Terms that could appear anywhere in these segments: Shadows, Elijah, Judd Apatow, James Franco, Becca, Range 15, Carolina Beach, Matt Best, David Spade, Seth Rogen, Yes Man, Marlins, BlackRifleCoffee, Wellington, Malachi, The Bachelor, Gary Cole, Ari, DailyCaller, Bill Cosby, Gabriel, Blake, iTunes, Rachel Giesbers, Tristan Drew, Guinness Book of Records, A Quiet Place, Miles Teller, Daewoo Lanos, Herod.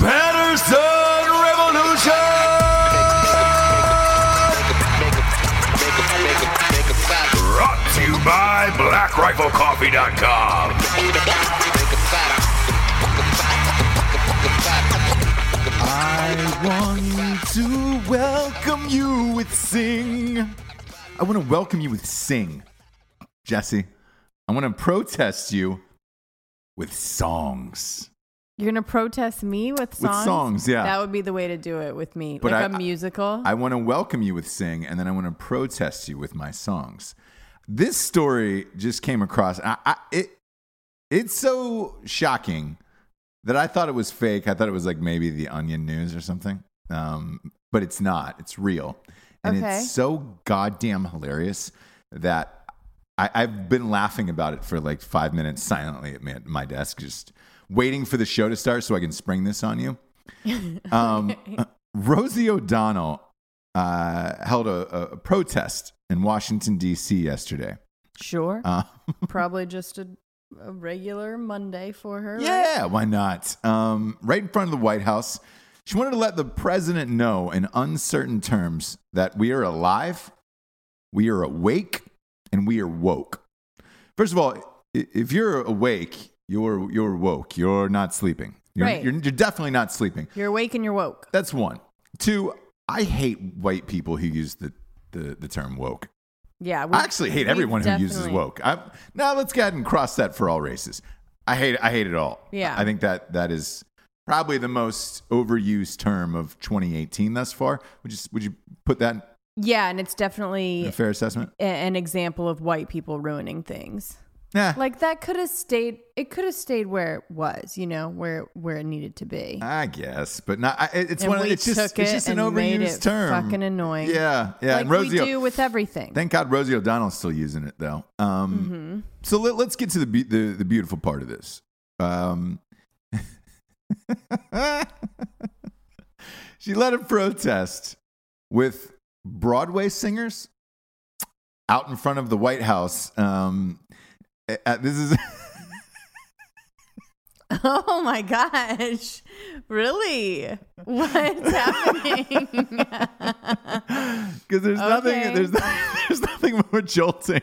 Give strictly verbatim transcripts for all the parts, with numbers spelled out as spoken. Patterson Revolution! Brought to you by black rifle coffee dot com. I want to welcome you with Sing. I want to welcome you with Sing, Jesse. I want to protest you with songs. You're going to protest me with songs? With songs, yeah. That would be the way to do it with me, but like I, a musical. I, I want to welcome you with Sing, and then I want to protest you with my songs. This story just came across. I, I, it, it's so shocking that I thought it was fake. I thought it was like maybe the Onion News or something. Um, but it's not. It's real. And okay. It's so goddamn hilarious that I, I've been laughing about it for like five minutes silently at my, at my desk, just waiting for the show to start so I can spring this on you. Um, Rosie O'Donnell uh, held a, a protest in Washington, D C yesterday. Sure. Uh, Probably just a... A regular Monday for her. Yeah, right? Why not? Um, right in front of the White House, She wanted to let the president know in uncertain terms that we are alive, we are awake, and we are woke. First of all, if you're awake, you're you're woke. You're not sleeping. You're, right. You're, you're definitely not sleeping. You're awake and you're woke. That's one. Two, I hate white people who use the, the, the term woke. Yeah. We, I actually hate everyone who uses woke. Now let's go ahead and cross that for all races. I hate I hate it all. Yeah. I think that that is probably the most overused term of twenty eighteen thus far. Would you, would you put that in? Yeah, and it's definitely a fair assessment. A, an example of white people ruining things. Yeah. Like that could have stayed it could have stayed where it was, you know, where where it needed to be. I guess, but not I, it's and one of it's just it it's just an overused made it term. Fucking annoying. Yeah, yeah, like and Rosie we do with everything. Thank God Rosie O'Donnell's still using it though. Um mm-hmm. So let, let's get to the, be- the the beautiful part of this. Um She led a protest with Broadway singers out in front of the White House. Um Uh, this is oh my gosh, really, what's happening? Because there's okay. nothing there's, there's nothing more jolting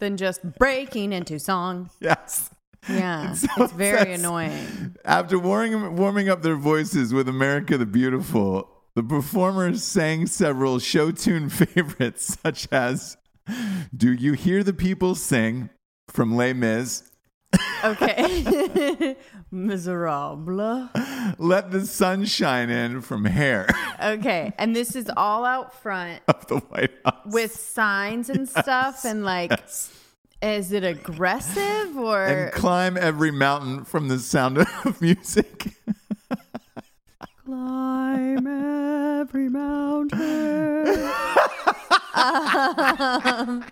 than just breaking into song. Yes. Yeah, so it's very annoying. After warming, warming up their voices with America the Beautiful, the performers sang several show tune favorites such as Do You Hear the People Sing from Les Mis. Okay. Miserable. Let the Sun Shine In from Hair. Okay. And this is all out front of the White House with signs and yes. stuff. And like, yes. is it aggressive or? And Climb Every Mountain from The Sound of Music. Climb every mountain. um,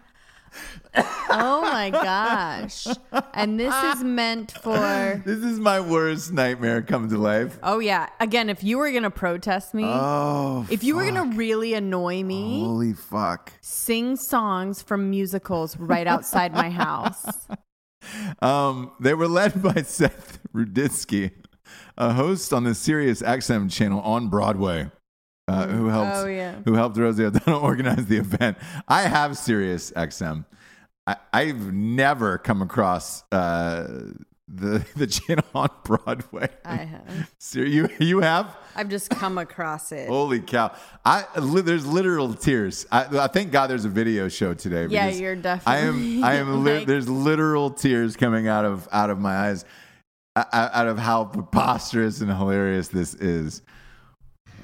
oh my gosh. And this is meant for this is my worst nightmare come to life. Oh yeah. Again, if you were gonna protest me, oh, if you fuck. were gonna really annoy me, holy fuck, sing songs from musicals right outside my house. Um they were led by Seth Rogen, a host on the Sirius X M channel on Broadway. Uh, who helped? Oh, yeah. Who helped Rosie O'Donnell organize the event? I have Sirius X M. I, I've never come across uh, the the channel on Broadway. I have. So you you have? I've just come across it. Holy cow! I li- there's literal tears. I, I thank God there's a video show today. Yeah, you're definitely. I am. I am. Li- like, there's literal tears coming out of out of my eyes, out of how preposterous and hilarious this is.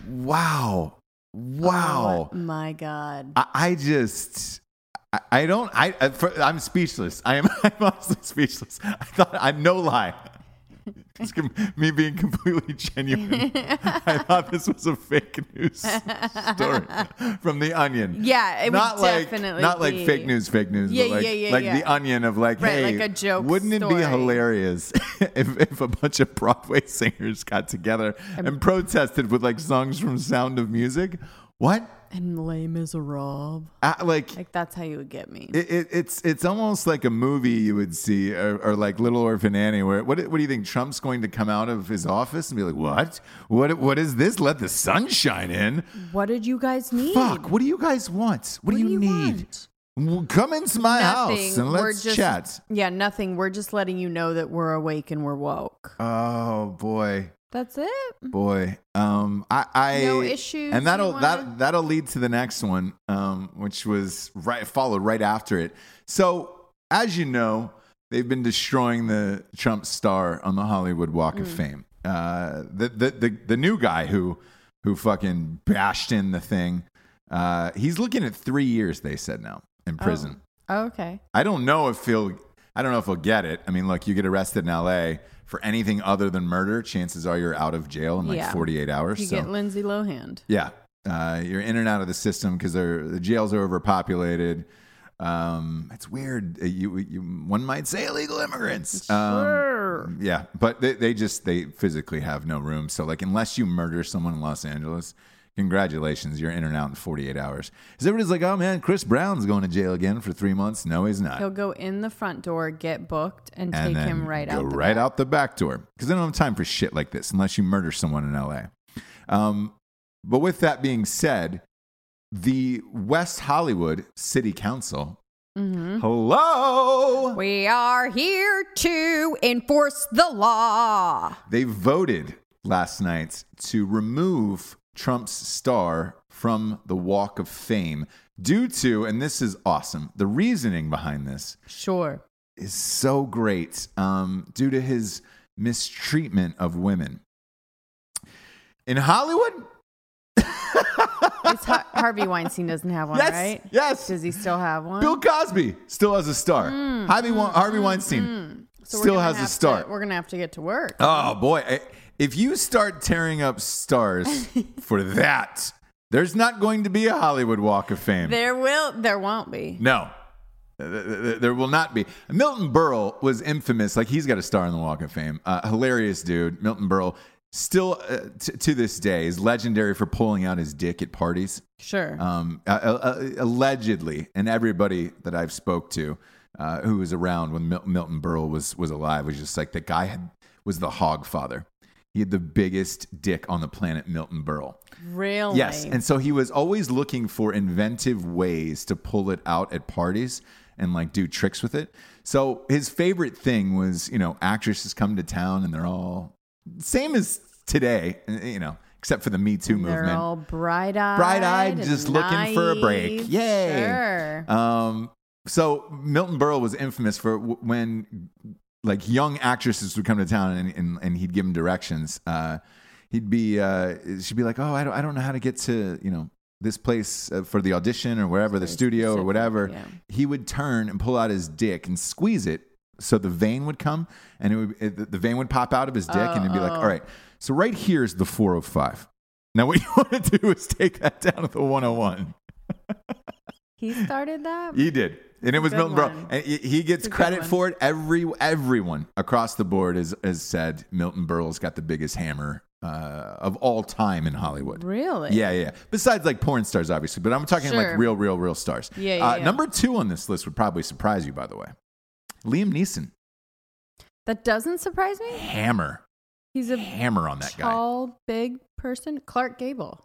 Wow. Wow. Oh my God. I, I just, I, I don't, I, I for, I'm speechless. I am, I'm honestly speechless. I thought, I'm no lie. It's me being completely genuine. I thought this was a fake news story from The Onion. Yeah, it not would like, definitely not be. like fake news, fake news, yeah, but like, yeah, yeah, like yeah. The Onion of like, right, hey, like a joke wouldn't story. It be hilarious if, if a bunch of Broadway singers got together and, and protested with like songs from Sound of Music? What? And Les Miserables. Uh, like, like that's how you would get me. It, it, it's it's almost like a movie you would see, or, or like Little Orphan Annie. Where what what do you think Trump's going to come out of his office and be like? What what what is this? Let the sun shine in. What did you guys need? Fuck. What do you guys want? What, what do, you do you need? Want? Come into my nothing. house and let's just, chat. Yeah, nothing. We're just letting you know that we're awake and we're woke. Oh boy. That's it, boy. Um, I, I no issues, and that'll that that'll lead to the next one, um, which was right followed right after it. So, as you know, they've been destroying the Trump star on the Hollywood Walk mm. of Fame. Uh, the, the the the new guy who who fucking bashed in the thing. Uh, he's looking at three years. They said now in prison. Oh. Oh, okay. I don't know if he'll. I don't know if he'll get it. I mean, look, you get arrested in L A for anything other than murder, chances are you're out of jail in like yeah. forty-eight hours. You so. get Lindsay Lohan. Yeah. Uh, you're in and out of the system because the jails are overpopulated. Um, it's weird. You, you, one might say illegal immigrants. Sure. Um, yeah. But they, they just, they physically have no room. So like, unless you murder someone in Los Angeles, congratulations, you're in and out in forty-eight hours. Because everybody's like, oh man, Chris Brown's going to jail again for three months. No, he's not. He'll go in the front door, get booked, and, and take him right out the back door. Go right out the back door. Because they don't have time for shit like this unless you murder someone in L A. Um, but with that being said, the West Hollywood City Council. Mm-hmm. Hello. We are here to enforce the law. They voted last night to remove Trump's star from the Walk of Fame due to, and this is awesome, the reasoning behind this. Sure. Is so great um, due to his mistreatment of women. In Hollywood? It's Har- Harvey Weinstein doesn't have one, yes, right? Yes. Does he still have one? Bill Cosby still has a star. Mm, Harvey, mm, Harvey Weinstein mm, so still has a star. To, we're going to have to get to work. Oh, boy. If you start tearing up stars for that, there's not going to be a Hollywood Walk of Fame. There will. There won't be. No. There will not be. Milton Berle was infamous. Like, he's got a star in the Walk of Fame. Uh, hilarious dude. Milton Berle. Still, uh, t- to this day, is legendary for pulling out his dick at parties. Sure. Um, uh, uh, allegedly, and everybody that I've spoke to uh, who was around when Mil- Milton Berle was was alive was just like, the guy had, was the hog father. He had the biggest dick on the planet, Milton Berle. Really? Yes. And so he was always looking for inventive ways to pull it out at parties and like do tricks with it. So his favorite thing was, you know, actresses come to town and they're all... same as today, you know, except for the Me Too and they're movement. They're all bright-eyed. Bright-eyed, just naive, looking for a break. Yay. Sure. Um, so Milton Berle was infamous for when, like, young actresses would come to town and, and, and he'd give them directions. Uh, he'd be, uh, she'd be like, oh, I don't, I don't know how to get to, you know, this place for the audition or wherever, the studio or whatever. Yeah. He would turn and pull out his dick and squeeze it. So the vein would come, and it would it, the vein would pop out of his dick, oh, and it'd be like, all right, so right here is the four oh five. Now what you want to do is take that down to the one oh one. He started that? He did. And it was Milton Berle. And he gets credit for it. Every Everyone across the board has, has said Milton Berle's got the biggest hammer uh, of all time in Hollywood. Really? Yeah, yeah. Besides, like, porn stars, obviously. But I'm talking, sure, like real, real, real stars. Yeah, yeah, uh, yeah. Number two on this list would probably surprise you, by the way. Liam Neeson. That doesn't surprise me. Hammer. He's a hammer on that guy. Tall, big person. Clark Gable.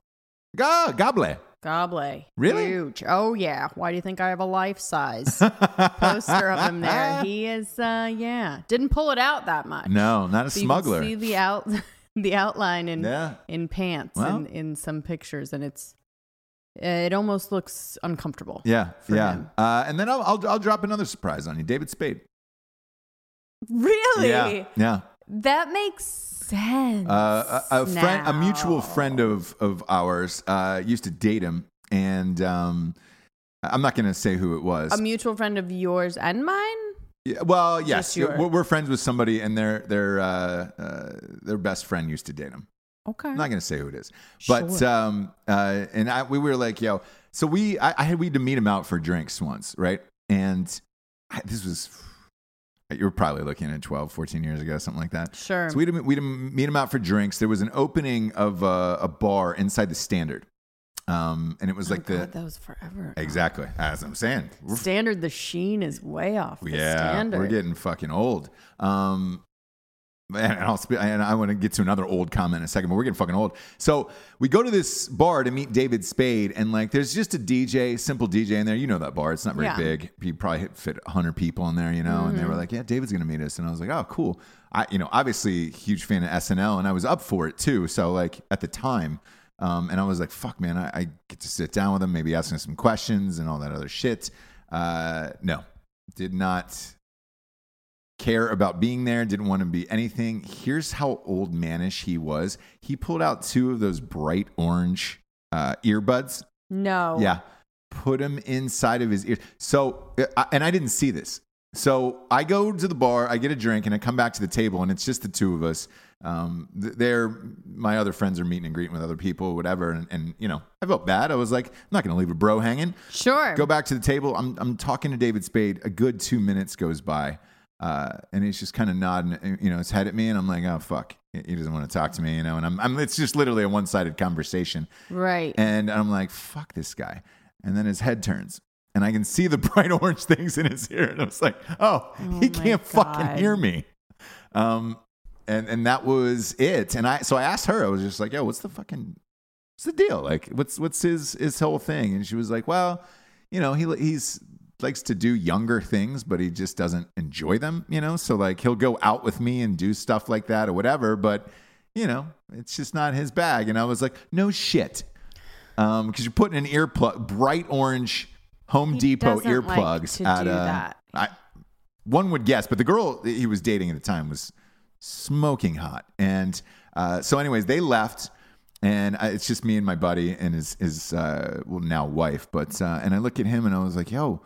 Go, Gable. Gable. Really? Huge. Oh, yeah. Why do you think I have a life-size poster of him there? He is, uh, yeah. Didn't pull it out that much. No, not a so smuggler. You can see the, out, the outline in, yeah. in pants well. in, in some pictures, and it's... it almost looks uncomfortable. Yeah, yeah. Uh, and then I'll, I'll I'll drop another surprise on you. David Spade. Really? Yeah. yeah. That makes sense. Uh, a a friend, a mutual friend of of ours, uh, used to date him, and um, I'm not going to say who it was. A mutual friend of yours and mine. Yeah, well, yes, your... we're, we're friends with somebody, and their their uh, uh, their best friend used to date him. Okay. I'm not going to say who it is, but, sure. um, uh, and I, we were like, yo, so we, I, I had, we had to meet him out for drinks once. Right. And I, this was, you were probably looking at twelve, fourteen years ago, something like that. Sure. So we'd, we'd meet him out for drinks. There was an opening of a, a bar inside the Standard. Um, and it was oh like God, the, that was forever. Exactly. As I'm saying, Standard, the sheen is way off. The yeah. Standard. We're getting fucking old. Um, And, I'll sp- and I want to get to another old comment in a second, but we're getting fucking old. So we go to this bar to meet David Spade, and like, there's just a D J, simple D J in there. You know that bar. It's not very yeah. big. You probably hit, fit one hundred people in there, you know? Mm-hmm. And they were like, yeah, David's going to meet us. And I was like, oh, cool. I, you know, obviously huge fan of S N L, and I was up for it too. So like at the time, um, and I was like, fuck, man, I, I get to sit down with him, maybe ask him some questions and all that other shit. Uh, no, did not... care about being there, didn't want to be anything. Here's how old manish he was. He pulled out two of those bright orange uh, earbuds. No. Yeah. Put them inside of his ears. So, and I didn't see this. So I go to the bar, I get a drink, and I come back to the table, and it's just the two of us. Um, they're, my other friends are meeting and greeting with other people, whatever. And, and you know, I felt bad. I was like, I'm not going to leave a bro hanging. Sure. Go back to the table. I'm, I'm talking to David Spade. A good two minutes goes by. Uh, and he's just kind of nodding, you know, his head at me, and I'm like, oh fuck, he doesn't want to talk to me, you know. And I'm, I'm, it's just literally a one-sided conversation, right? And I'm like, fuck this guy. And then his head turns, and I can see the bright orange things in his ear, and I was like, oh, oh he can't God. fucking hear me. Um, And and that was it. And I so I asked her, I was just like, yo, what's the fucking, what's the deal? Like, what's what's his his whole thing? And she was like, well, you know, he he's likes to do younger things, but he just doesn't enjoy them, you know? So like he'll go out with me and do stuff like that or whatever, but you know, it's just not his bag. And I was like, no shit. Um, because you're putting an earplug, bright orange Home he Depot earplugs like at a, that. I, one would guess, but the girl he was dating at the time was smoking hot. And uh, so anyways, they left and I, it's just me and my buddy and his, his uh, well, now wife. But uh, and I look at him and I was like, yo,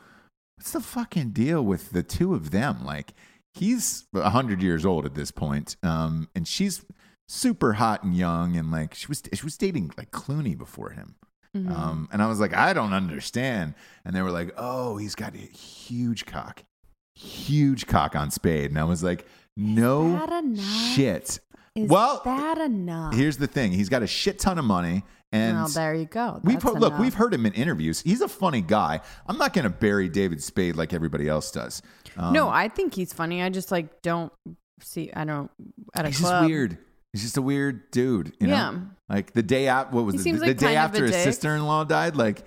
what's the fucking deal with the two of them? Like, he's one hundred years old at this point, um, and she's super hot and young. And like she was she was dating like Clooney before him. Mm-hmm. Um, and I was like, I don't understand. And they were like, oh, he's got a huge cock, huge cock on Spade. And I was like, no shit. Is well, that enough? Here's the thing. He's got a shit ton of money. And well, there you go. That's we've heard, look, we've heard him in interviews. He's a funny guy. I'm not going to bury David Spade like everybody else does. Um, no, I think he's funny. I just like don't see. I don't. At a he's club. Just weird. He's just a weird dude. You know? Yeah. Like the day after, what was it? The, like the day after his sister-in-law died. Like,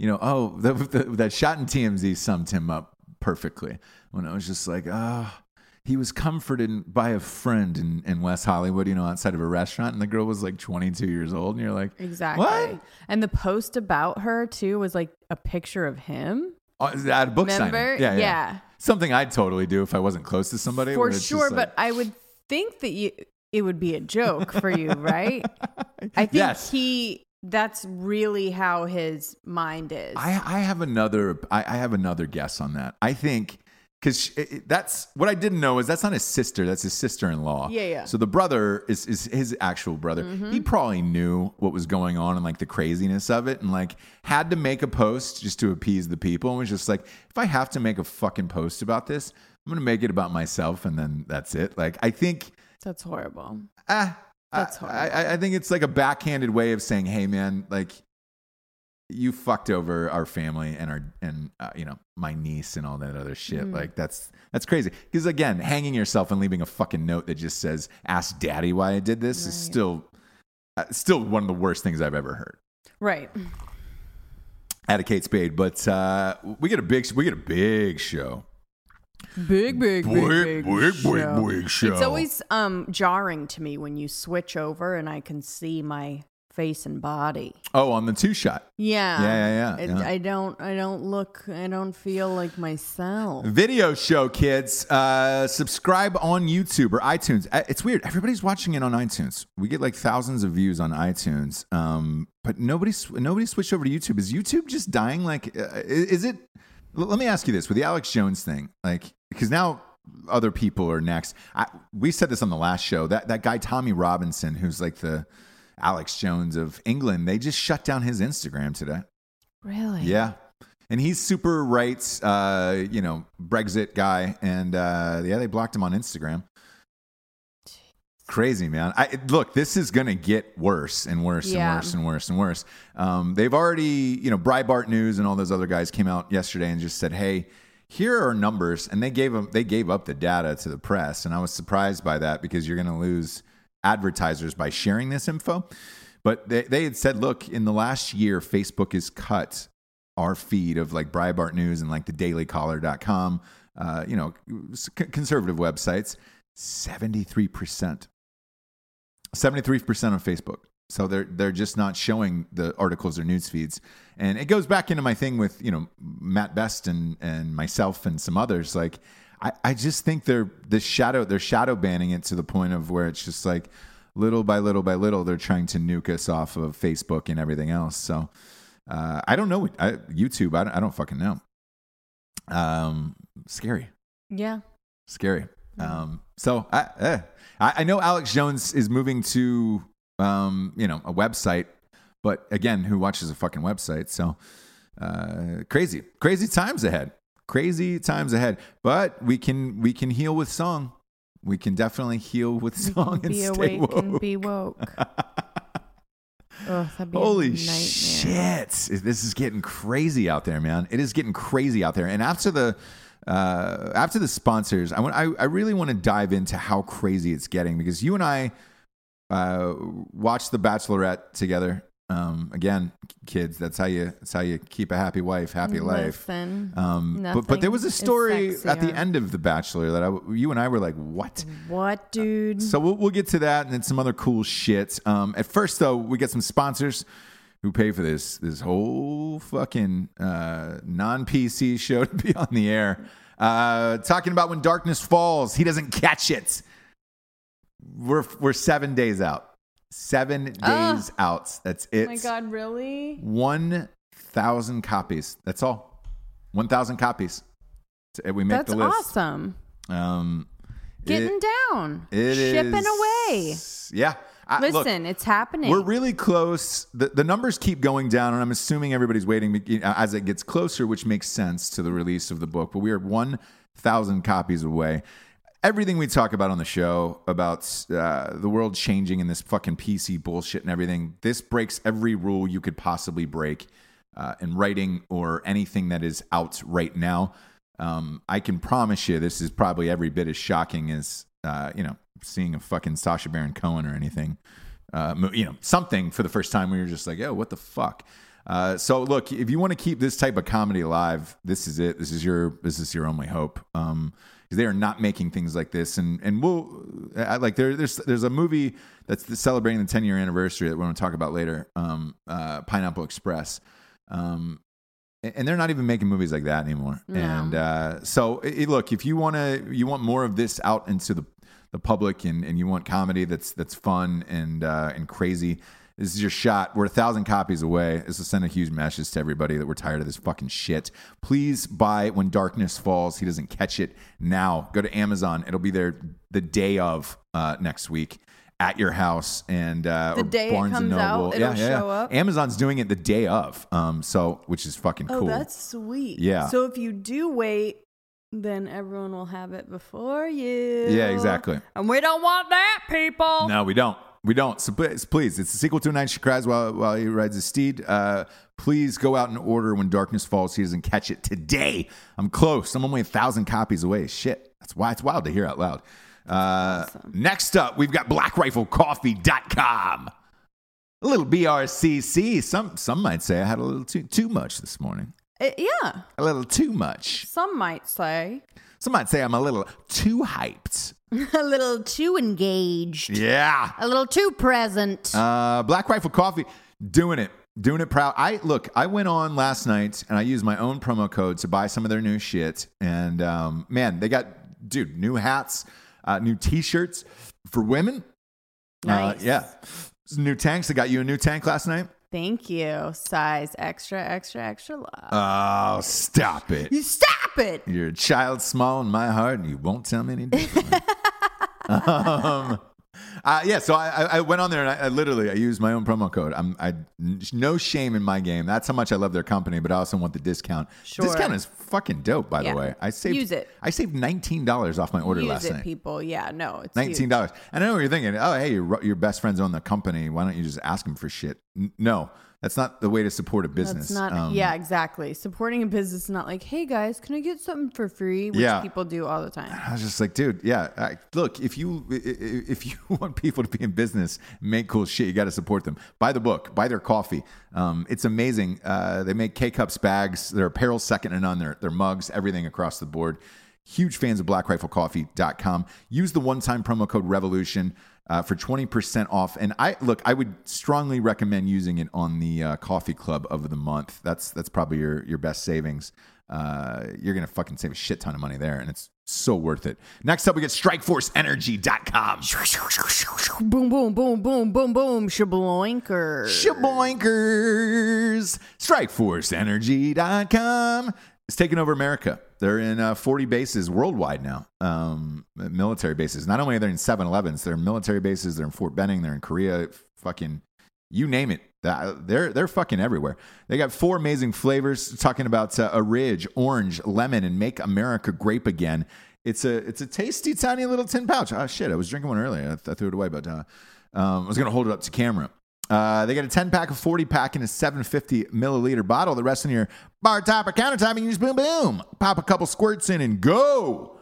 you know, oh, the, the, that shot in T M Z summed him up perfectly. When I was just like, ah. Oh. He was comforted by a friend in, in West Hollywood, you know, outside of a restaurant. And the girl was like twenty-two years old. And you're like, exactly. What? And the post about her, too, was like a picture of him. Oh, at a book signing. Yeah, yeah, yeah. Something I'd totally do if I wasn't close to somebody. For sure. Like, but I would think that you, it would be a joke for you, right? I think yes. he... That's really how his mind is. I, I have another. I, I have another guess on that. I think... Because that's what I didn't know is that's not his sister. That's his sister-in-law. Yeah, yeah. So the brother is, is his actual brother. Mm-hmm. He probably knew what was going on and like the craziness of it and like had to make a post just to appease the people. And was just like, if I have to make a fucking post about this, I'm going to make it about myself and then that's it. Like, I think. That's horrible. Ah, that's horrible. I, I, I think it's like a backhanded way of saying, hey, man, like. You fucked over our family and our and uh, you know, my niece and all that other shit. Mm. Like that's that's crazy. Because again, hanging yourself and leaving a fucking note that just says "Ask Daddy why I did this" right. is still uh, still one of the worst things I've ever heard. Right. Out of Kate Spade, but uh, we get a big we get a big show. Big big big big big big show. Big, big show. It's always um, jarring to me when you switch over and I can see my. Face and body. Oh, on the two shot. Yeah. Yeah, yeah, yeah. yeah. I don't, I don't look, I don't feel like myself. Video show, kids. Uh, subscribe on YouTube or iTunes. It's weird. Everybody's watching it on iTunes. We get like thousands of views on iTunes. Um, but nobody, nobody switched over to YouTube. Is YouTube just dying? Like, uh, is it, let me ask you this with the Alex Jones thing, like, because now other people are next. I, we said this on the last show that, that guy, Tommy Robinson, who's like the, Alex Jones of England, they just shut down his Instagram today. Really? Yeah. And he's super right, uh, you know, Brexit guy. And uh, yeah, they blocked him on Instagram. Jeez. Crazy, man. I, look, this is going to get worse and worse yeah. and worse and worse and worse. Um, they've already, you know, Breitbart News and all those other guys came out yesterday and just said, hey, here are numbers. And they gave them, they gave up the data to the press. And I was surprised by that because you're going to lose advertisers by sharing this info. But they, they had said, look, in the last year, Facebook has cut our feed of like Breitbart News and like the daily caller dot com, uh, you know, c- conservative websites, seventy-three percent, seventy-three percent on Facebook. So they're, they're just not showing the articles or news feeds. And it goes back into my thing with, you know, Matt Best and, and myself and some others. Like, I, I just think they're this shadow they're shadow banning it to the point of where it's just like little by little by little they're trying to nuke us off of Facebook and everything else. So uh, I don't know I, YouTube. I don't, I don't fucking know. Um, scary. Yeah. Scary. Um, so I, eh. I I know Alex Jones is moving to um, you know a website, but again, who watches a fucking website? So uh, crazy, crazy times ahead. Crazy times ahead, but we can we can heal with song. We can definitely heal with song and stay woke. Be awake and be woke. Ugh, that'd be holy shit! This is getting crazy out there, man. It is getting crazy out there. And after the Uh, after the sponsors, I want I, I really want to dive into how crazy it's getting, because you and I uh, watched The Bachelorette together. Um, again, kids, that's how you that's how you keep a happy wife, happy life. Listen, um, but but there was a story at the end of The Bachelor that I, you and I were like, what? What, dude? Uh, so we'll we'll get to that and then some other cool shit. Um, at first though, we get some sponsors who pay for this this whole fucking uh, non-P C show to be on the air. Uh, talking about when darkness falls, he doesn't catch it. We're we're seven days out. Seven days uh, out. That's it. Oh my God, really? one thousand copies. That's all. one thousand copies. We make that's the list. That's awesome. Um, Getting it, down. It Shipping is, away. Yeah. I, Listen, look, it's happening. We're really close. The, the numbers keep going down, and I'm assuming everybody's waiting as it gets closer, which makes sense to the release of the book. But we are one thousand copies away. Everything we talk about on the show about uh, the world changing and this fucking P C bullshit and everything, this breaks every rule you could possibly break uh, in writing or anything that is out right now. Um, I can promise you this is probably every bit as shocking as, uh, you know, seeing a fucking Sacha Baron Cohen or anything, uh, you know, something for the first time where you're just like, yo, what the fuck? Uh, so look, if you want to keep this type of comedy alive, this is it. This is your, this is your only hope. Um, They are not making things like this, and and we'll I, like there there's there's a movie that's celebrating the ten year anniversary that we're going to talk about later, um, uh, Pineapple Express, um, and, and they're not even making movies like that anymore. No. And uh, so it, look, if you want to, you want more of this out into the the public, and, and you want comedy that's that's fun and uh, and crazy. This is your shot. We're a thousand copies away. This will send a huge message to everybody that we're tired of this fucking shit. Please buy When Darkness Falls, He Doesn't Catch It now. Go to Amazon. It'll be there the day of uh, next week at your house. And uh, the day Barnes it comes out, it'll yeah, yeah, yeah. show up. Amazon's doing it the day of, um, so which is fucking cool. Oh, that's sweet. Yeah. So if you do wait, then everyone will have it before you. Yeah, exactly. And we don't want that, people. No, we don't. We don't. So please, please, it's the sequel to A Night She Cries While while He Rides His Steed. Uh, please go out and order When Darkness Falls, He Doesn't Catch It today. I'm close. I'm only a thousand copies away. Shit. That's why it's wild to hear out loud. Uh, awesome. Next up, we've got black rifle coffee dot com. A little B R C C. Some some might say I had a little too too much this morning. Uh, yeah. A little too much. Some might say. Some might say I'm a little too hyped. A little too engaged. Yeah. A little too present. Uh, Black Rifle Coffee, doing it. Doing it proud. I Look, I went on last night, and I used my own promo code to buy some of their new shit. And, um, man, they got, dude, new hats, uh, new T-shirts for women. Nice. Uh, yeah. New tanks. They got you a new tank last night. Thank you. Size extra, extra, extra large. Oh, stop it. You stop it. You're a child small in my heart, and you won't tell me any different. um, uh, yeah, so I, I went on there, and I, I literally I used my own promo code. I'm I no shame in my game. That's how much I love their company, but I also want the discount. Sure. The discount is fucking dope, by yeah. the way. I saved, Use it. I saved nineteen dollars off my order Use last it, night. people. Yeah, no, it's nineteen dollars. Huge. And I know what you're thinking. Oh, hey, your, your best friends own the company. Why don't you just ask them for shit? No, that's not the way to support a business. That's not, um, yeah, exactly. Supporting a business is not like, hey, guys, can I get something for free? Which yeah. people do all the time. I was just like, dude, yeah. I, look, if you if you want people to be in business, make cool shit, you got to support them. Buy the book. Buy their coffee. Um, it's amazing. Uh, they make K-Cups, bags, their apparel second and none, their, their mugs, everything across the board. Huge fans of black rifle coffee dot com. Use the one-time promo code REVOLUTION. Uh, for twenty percent off. And I look, I would strongly recommend using it on the uh, coffee club of the month. That's that's probably your, your best savings. Uh, you're going to fucking save a shit ton of money there, and it's so worth it. Next up, we get strike force energy dot com. Boom, boom, boom, boom, boom, boom. Shaboinkers. Shaboinkers. strike force energy dot com. It's taking over America. They're in uh, forty bases worldwide now, um, military bases. Not only are they in seven elevens, they're in military bases, they're in Fort Benning, they're in Korea, fucking, you name it. They're they're fucking everywhere. They got four amazing flavors, talking about uh, a ridge, orange, lemon, and Make America Grape Again. It's a it's a tasty, tiny little tin pouch. Oh, shit, I was drinking one earlier. I, th- I threw it away, but uh, um, I was going to hold it up to camera. Uh, they get a ten pack, a forty pack, and a seven hundred fifty milliliter bottle. The rest in your bar top or countertop, and you just boom, boom, pop a couple squirts in and go.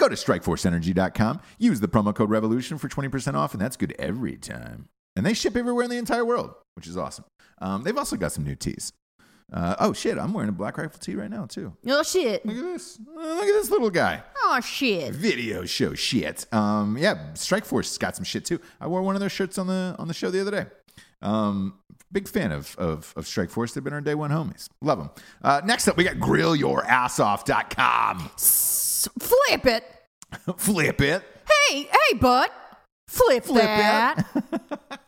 Go to strike force energy dot com. Use the promo code REVOLUTION for twenty percent off, and that's good every time. And they ship everywhere in the entire world, which is awesome. Um, they've also got some new teas. Uh, oh, shit, I'm wearing a Black Rifle tee right now, too. Oh, shit. Look at this. Look at this little guy. Oh, shit. Video show shit. Um, yeah, StrikeForce got some shit, too. I wore one of their shirts on the on the show the other day. Um, big fan of, of, of StrikeForce. They've been our day one homies. Love them. Uh, next up, we got grill your ass off dot com. S- flip it. Flip it. Hey, hey, bud. Flip, Flip that.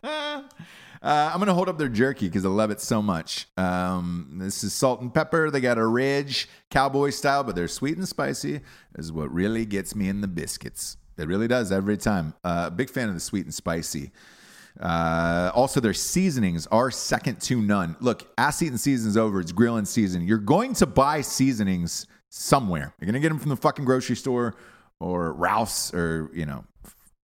uh, I'm going to hold up their jerky because I love it so much. Um, this is salt and pepper. They got a ridge, cowboy style, but they're sweet and spicy. Is what really gets me in the biscuits. It really does every time. Uh, big fan of the sweet and spicy. Uh, also, their seasonings are second to none. Look, ass eating season's over. It's grilling season. You're going to buy seasonings somewhere. You're going to get them from the fucking grocery store or Ralph's or, you know,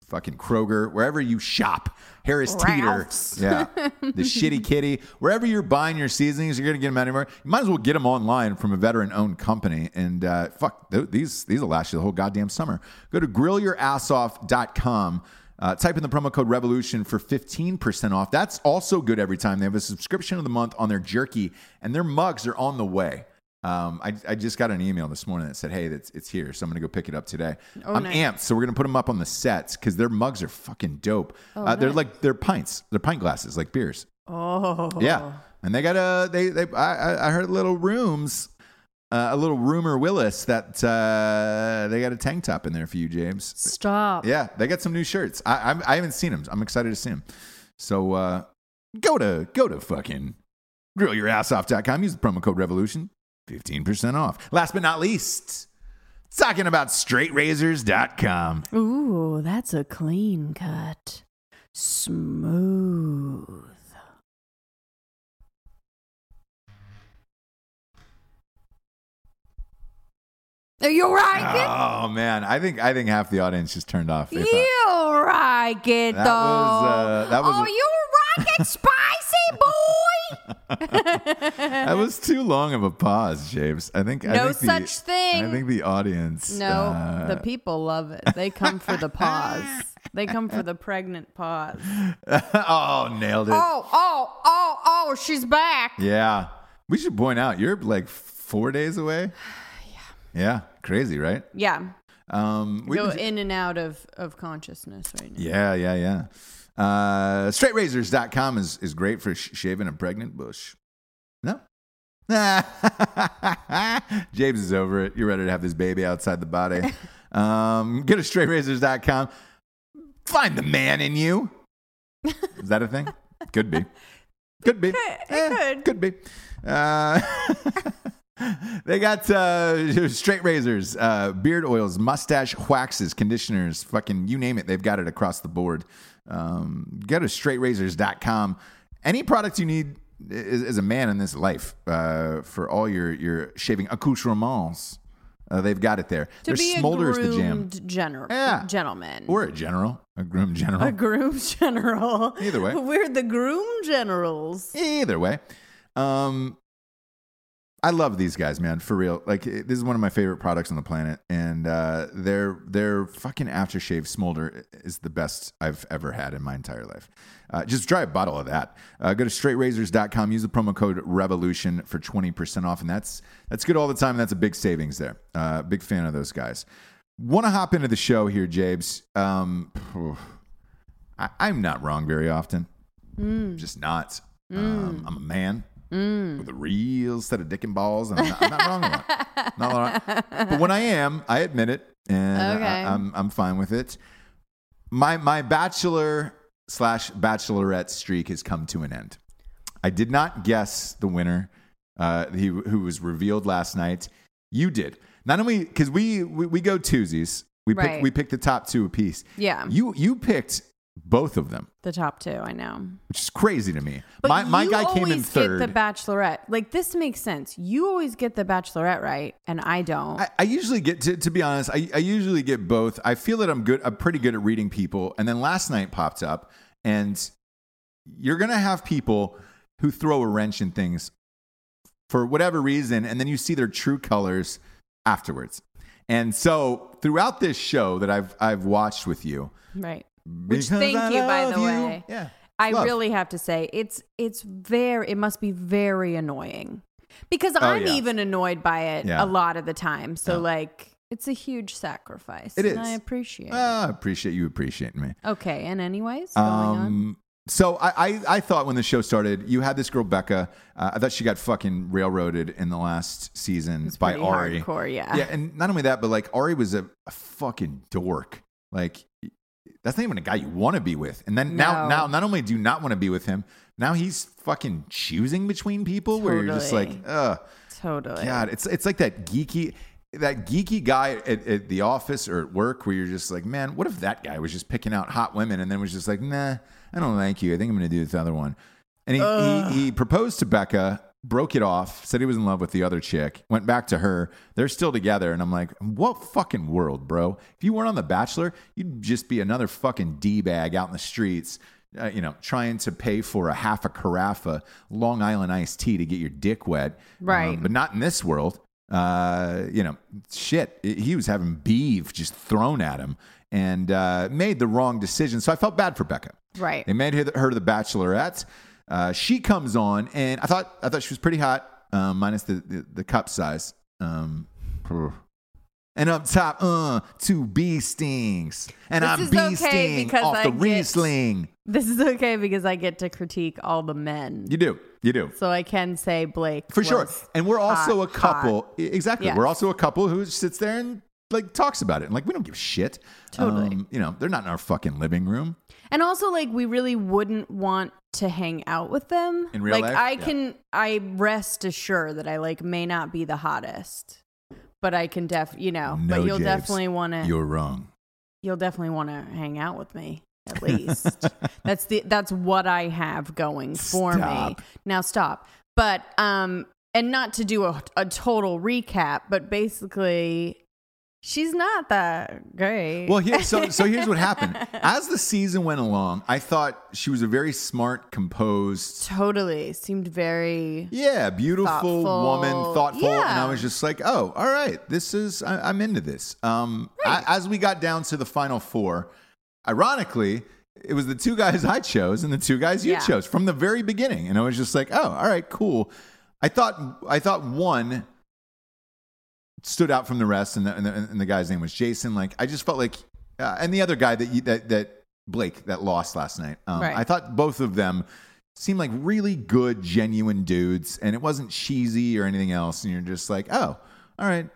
fucking Kroger, wherever you shop, Harris Ralph's. Teeter, yeah, the Shitty Kitty, wherever you're buying your seasonings, you're gonna get them anywhere. You might as well get them online from a veteran-owned company. And uh, fuck, th- these these will last you the whole goddamn summer. Go to grill your ass off dot com. Uh, type in the promo code REVOLUTION for fifteen percent off. That's also good every time. They have a subscription of the month on their jerky, and their mugs are on the way. Um, I, I just got an email this morning that said, hey, it's, it's here. So I'm going to go pick it up today. Oh, I'm nice. amped. So we're going to put them up on the sets because their mugs are fucking dope. Oh, uh, nice. They're like, they're pints. They're pint glasses, like beers. Oh. Yeah. And they got a, they, they, I, I heard little rooms, uh, a little rumor Willis that uh, they got a tank top in there for you, James. Stop. Yeah. They got some new shirts. I I'm, I haven't seen them. I'm excited to see them. So uh, go to, go to fucking grill your ass off dot com. Use the promo code REVOLUTION. fifteen percent off. Last but not least, talking about straight razors dot com. Ooh, that's a clean cut. Smooth. Are you like it? Oh man, I think I think half the audience just turned off. You like it though. That was, uh, that was oh, a- you like it spicy, boy? That was too long of a pause, James. I think no I think such the, thing. I think the audience. No, uh... the people love it. They come for the pause. They come for the pregnant pause. Oh, nailed it! Oh, oh, oh, oh! She's back. Yeah, we should point out you're like four days away. Yeah. Yeah, crazy, right? Yeah. Um, we go in and out of of consciousness right now. Yeah, yeah, yeah. Uh, straight razors dot com is, is great for sh- shaving a pregnant bush. No? James is over it. You're ready to have this baby outside the body. Um, go to straight razors dot com. Find the man in you. Is that a thing? Could be. Could be. It could. Eh, it could. could be. Uh, they got uh, straight razors, uh, beard oils, mustache waxes, conditioners, fucking you name it. They've got it across the board. Um, go to straight razors dot com. Any product you need is, is a man in this life uh, for all your, your shaving accoutrements. Uh, they've got it there. To They're be smolders a groomed the general, yeah. gentleman. Or a general. A groomed general. A groomed general. Either way. We're the groomed generals. Either way. Um, I love these guys, man, for real. Like, this is one of my favorite products on the planet, and uh, their their fucking aftershave smolder is the best I've ever had in my entire life. Uh, just try a bottle of that. Uh, go to straight razors dot com, use the promo code REVOLUTION for twenty percent off, and that's that's good all the time. That's a big savings there. Uh, big fan of those guys. Want to hop into the show here, Jabes. Um, I, I'm not wrong very often. Mm. Just not. Mm. Um, I'm a man. Mm. With a real set of dick and balls, and I'm not, I'm not wrong about it. Not wrong. But when I am, I admit it, and okay. I, I'm I'm fine with it. My my bachelor slash bachelorette streak has come to an end. I did not guess the winner, uh, he, who was revealed last night. You did. Not only because we, we we go twosies. We right. pick, we picked the top two apiece. Yeah. You you picked. Both of them. The top two, I know. Which is crazy to me. But my my guy came in third. You always get the Bachelorette. Like, this makes sense. You always get the Bachelorette right, and I don't. I, I usually get, to, to be honest, I, I usually get both. I feel that I'm good. I'm pretty good at reading people. And then last night popped up, and you're going to have people who throw a wrench in things for whatever reason, and then you see their true colors afterwards. And so throughout this show that I've I've watched with you. Right. Which thank I you, by the you. way. Yeah. I love. really have to say it's it's very it must be very annoying. Because oh, I'm yeah. even annoyed by it yeah. a lot of the time. So yeah. like it's a huge sacrifice. It is. And I appreciate well, it. I appreciate you appreciating me. Okay. And anyways, going um, on. So I, I, I thought when the show started, you had this girl, Becca. Uh, I thought she got fucking railroaded in the last season it's by Ari. Hardcore, yeah. Yeah. And not only that, but like Ari was a, a fucking dork. Like that's not even a guy you want to be with. And then no. now, now not only do you not want to be with him, now he's fucking choosing between people totally. where you're just like, ugh. Totally. God, it's, it's like that geeky... That geeky guy at, at the office or at work where you're just like, man, what if that guy was just picking out hot women and then was just like, nah, I don't like you. I think I'm going to do this other one. And he, he, he proposed to Becca, broke it off, said he was in love with the other chick, went back to her. They're still together. And I'm like, what fucking world, bro? If you weren't on The Bachelor, you'd just be another fucking D-bag out in the streets, uh, you know, trying to pay for a half a carafe of Long Island iced tea to get your dick wet. Right. Um, but not in this world. Uh, you know, shit, he was having beef just thrown at him and uh, made the wrong decision. So I felt bad for Becca. Right. They made her the Bachelorette. Uh, she comes on, and I thought I thought she was pretty hot, uh, minus the, the, the cup size. Um, and up top, uh, two bee stings. And this I'm is bee okay sting off I the get, Riesling. This is okay because I get to critique all the men. You do. You do. So I can say Blake. For was sure. And we're also hot, a couple. Hot. Exactly. Yes. We're also a couple who sits there and like talks about it. And like, we don't give a shit. Totally. Um, you know, they're not in our fucking living room. And also like, we really wouldn't want to hang out with them. In real like, life? I yeah. can, I rest assured that I like may not be the hottest, but I can def, you know, no but you'll James, definitely want to. You're wrong. You'll definitely want to hang out with me. At least that's the that's what I have going for stop. me now. Stop, but um, and not to do a, a total recap, but basically, she's not that great. Well, here, so so here's what happened as the season went along. I thought she was a very smart, composed, totally seemed very yeah, beautiful thoughtful. woman, thoughtful, yeah. and I was just like, oh, all right, this is I, I'm into this. Um, right. I, as we got down to the final four. Ironically, it was the two guys I chose and the two guys you yeah. chose from the very beginning. And I was just like, oh, all right, cool. I thought I thought one stood out from the rest, and the, and the, and the guy's name was Jason. Like, I just felt like, uh, and the other guy that you, that that Blake that lost last night. Um, right. I thought both of them seemed like really good, genuine dudes, and it wasn't cheesy or anything else. And you're just like, oh, all right.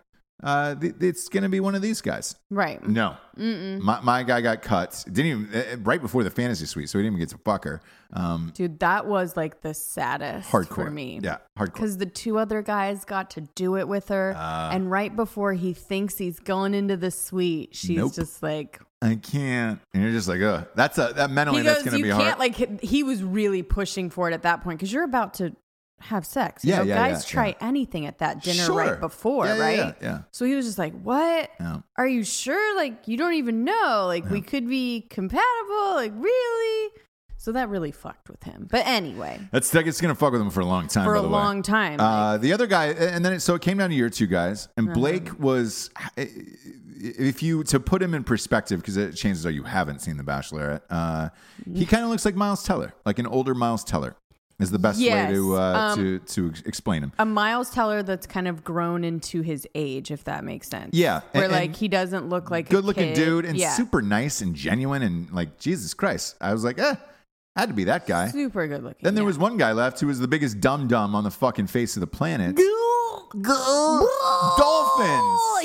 Uh, th- it's gonna be one of these guys, right? No, Mm-mm. my my guy got cut. Didn't even uh, right before the fantasy suite, so he didn't even get to fuck her. Um, Dude, that was like the saddest hardcore. for me. Yeah, hardcore. Because the two other guys got to do it with her, uh, and right before he thinks he's going into the suite, she's nope. just like, I can't. And you're just like, ugh. That's a that mentally he that's goes, gonna you be can't, hard. Like he was really pushing for it at that point because you're about to. Have sex. Yeah, you know, yeah, guys yeah, try yeah. anything at that dinner sure. right before, yeah, right? Yeah, yeah. So he was just like, what? Yeah. Are you sure? Like, you don't even know. Like, yeah. we could be compatible. Like, really? So that really fucked with him. But anyway. That's that it's going to fuck with him for a long time, For by a the way. long time. Like, uh, the other guy, and then it, so it came down to your two guys, and uh-huh. Blake was, if you, to put him in perspective, because it chances are you haven't seen The Bachelorette, uh, he kind of looks like Miles Teller, like an older Miles Teller. Is the best yes. way to, uh, um, to to explain him. A Miles Teller that's kind of grown into his age, if that makes sense. Yeah. Where, and, like, and he doesn't look like good a good-looking kid. dude and yeah. super nice and genuine and, like, Jesus Christ. I was like, eh, had to be that guy. Super good-looking. Then there yeah. was one guy left who was the biggest dum-dum on the fucking face of the planet. Dolphins.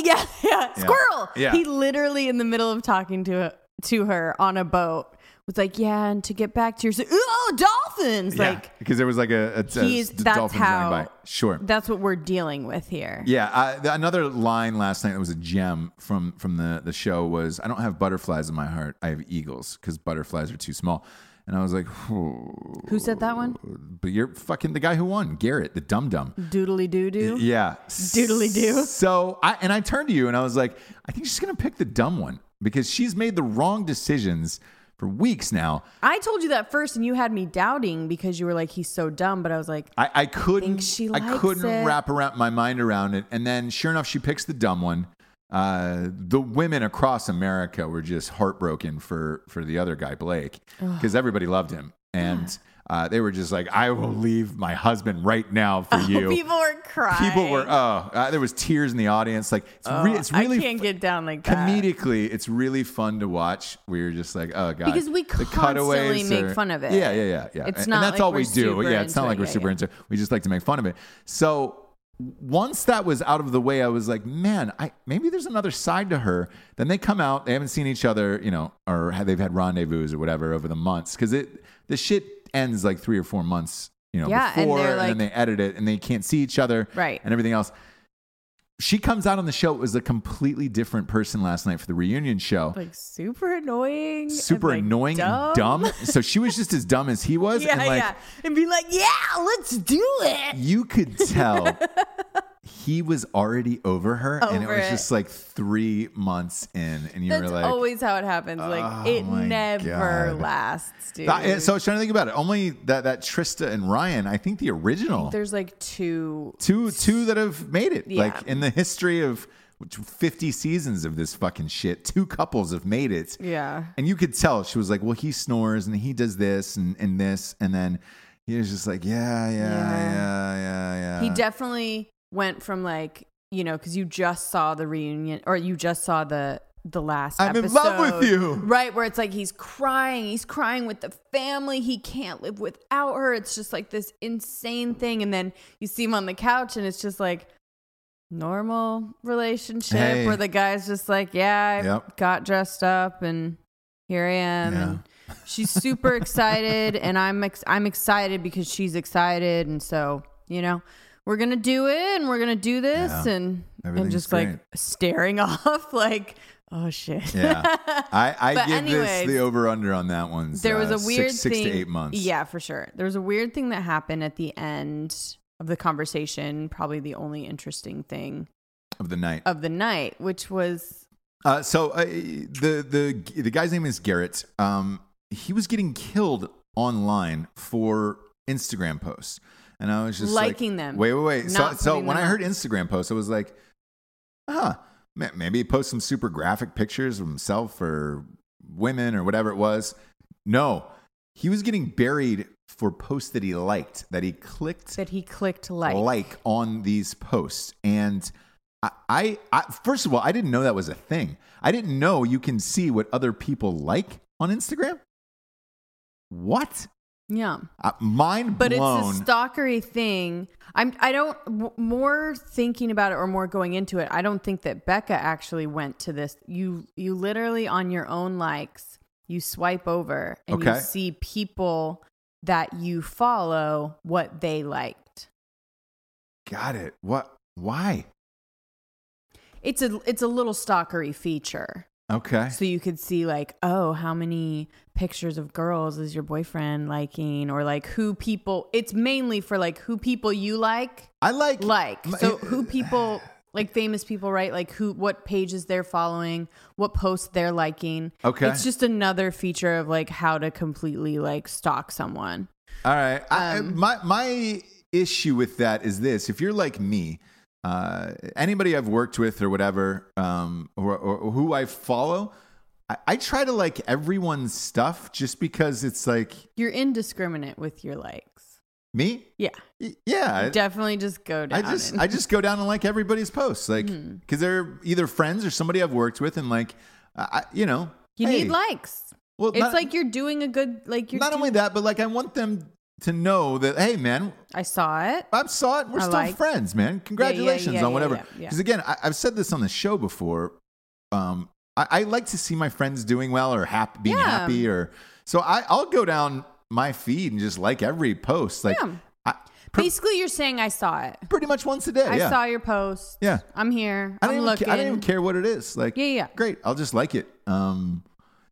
Yeah, yeah. Squirrel. Yeah. He literally, in the middle of talking to to her on a boat, was like, yeah, and to get back to your, oh, dolphins. Yeah, like, because there was like a, a, a dolphin running by. Sure. That's what we're dealing with here. Yeah. I, the, another line last night that was a gem from, from the, the show was, I don't have butterflies in my heart. I have eagles because butterflies are too small. And I was like, oh. Who said that one? But you're fucking the guy who won, Garrett, the dum-dum. Doodly doo-doo? Yeah. Doodly-doo. So, I and I turned to you and I was like, I think she's going to pick the dumb one because she's made the wrong decisions for weeks now. I told you that first and you had me doubting because you were like, he's so dumb. But I was like, I, I couldn't, I, think she likes I couldn't it. wrap around my mind around it. And then sure enough, she picks the dumb one. Uh, the women across America were just heartbroken for, for the other guy, Blake, because everybody loved him. And yeah. Uh, they were just like, I will leave my husband right now for oh, you. People were crying. People were, oh, uh, there was tears in the audience. Like, it's, oh, re- it's really, I can't fu- get down like that. Comedically, it's really fun to watch. We were just like, oh God, because we the constantly make are, fun of it. Yeah, yeah, yeah, yeah. It's and, not. And that's like all we do. Yeah, it's not like it, we're yeah, super yeah. into. It. We just like to make fun of it. So once that was out of the way, I was like, man, I maybe there's another side to her. Then they come out. They haven't seen each other, you know, or they've had rendezvous or whatever over the months because it the shit. ends like three or four months, you know, yeah, before, and, like, and then they edit it and they can't see each other, right? And everything else. She comes out on the show. It was a completely different person last night for the reunion show. Like super annoying. Super and, like, annoying dumb. and dumb. So she was just as dumb as he was. Yeah, and, like, yeah. And be like, yeah, let's do it. You could tell he was already over her. Over and it was it. just like three months in. And you That's were like. That's always how it happens. Oh, like it never God. lasts, dude. That, so I was trying to think about it. Only that, that Trista and Ryan, I think the original. I think there's like two. Two, two that have made it. Yeah. Like in the history of fifty seasons of this fucking shit, two couples have made it. Yeah. And you could tell she was like, well, he snores and he does this and, and this. And then he was just like, yeah, yeah, yeah, yeah, yeah. yeah. He definitely went from like, you know, because you just saw the reunion or you just saw the the last I'm episode. I'm in love with you. Right. Where it's like he's crying. He's crying with the family. He can't live without her. It's just like this insane thing. And then you see him on the couch and it's just like normal relationship hey. where the guy's just like, yeah, I yep. got dressed up and here I am. Yeah. And she's super excited and I'm ex- I'm excited because she's excited. And so, you know. We're going to do it and we're going to do this yeah. and and just great. like staring off like, oh, shit. Yeah. I, I give anyways, this the over under on that one. There was uh, a weird six, thing. Six to eight months. Yeah, for sure. There was a weird thing that happened at the end of the conversation. Probably the only interesting thing. Of the night. Of the night, which was. Uh, so uh, the, the, the guy's name is Garrett. Um, he was getting killed online for Instagram posts. And I was just liking like, them. Wait, wait, wait. So, so when I heard Instagram posts, I was like, huh, maybe he posts some super graphic pictures of himself or women or whatever it was. No, he was getting buried for posts that he liked, that he clicked, that he clicked like, like on these posts. And I, I, I, first of all, I didn't know that was a thing. I didn't know you can see what other people like on Instagram. What? Yeah. Uh, mind blown. But it's a stalkery thing. I'm, I don't, w- more thinking about it or more going into it, I don't think that Becca actually went to this. You, you literally on your own likes, you swipe over and okay. you see people that you follow what they liked. Got it. What? Why? It's a, it's a little stalkery feature. Okay. So you could see like, oh, how many pictures of girls is your boyfriend liking, or like who people, it's mainly for like who people you like. I like. Like. My, so who people, like famous people, right? Like who, what pages they're following, what posts they're liking. Okay. It's just another feature of like how to completely like stalk someone. All right. Um, I, my, my issue with that is this. If you're like me, Uh, anybody I've worked with or whatever, um, or, or who I follow, I, I try to like everyone's stuff just because it's like you're indiscriminate with your likes. Me? Yeah, yeah. You definitely just go down. I just and- I just go down and like everybody's posts, like because mm-hmm. they're either friends or somebody I've worked with, and like, uh, I, you know, you hey, need likes. Well, it's not, like you're doing a good like. You're not doing- only that, but like I want them to know that, hey, man. I saw it. I saw it. We're I still like friends, man. Congratulations yeah, yeah, yeah, on whatever. Because, yeah, yeah, yeah. again, I, I've said this on the show before. Um, I, I like to see my friends doing well or happy, being yeah. happy. or So I, I'll go down my feed and just like every post. Like, yeah. I, pre- Basically, you're saying I saw it. Pretty much once a day. I yeah. saw your post. Yeah. I'm here. I I'm even, looking. I don't even care what it is. Like, yeah, yeah. Great. I'll just like it. Um,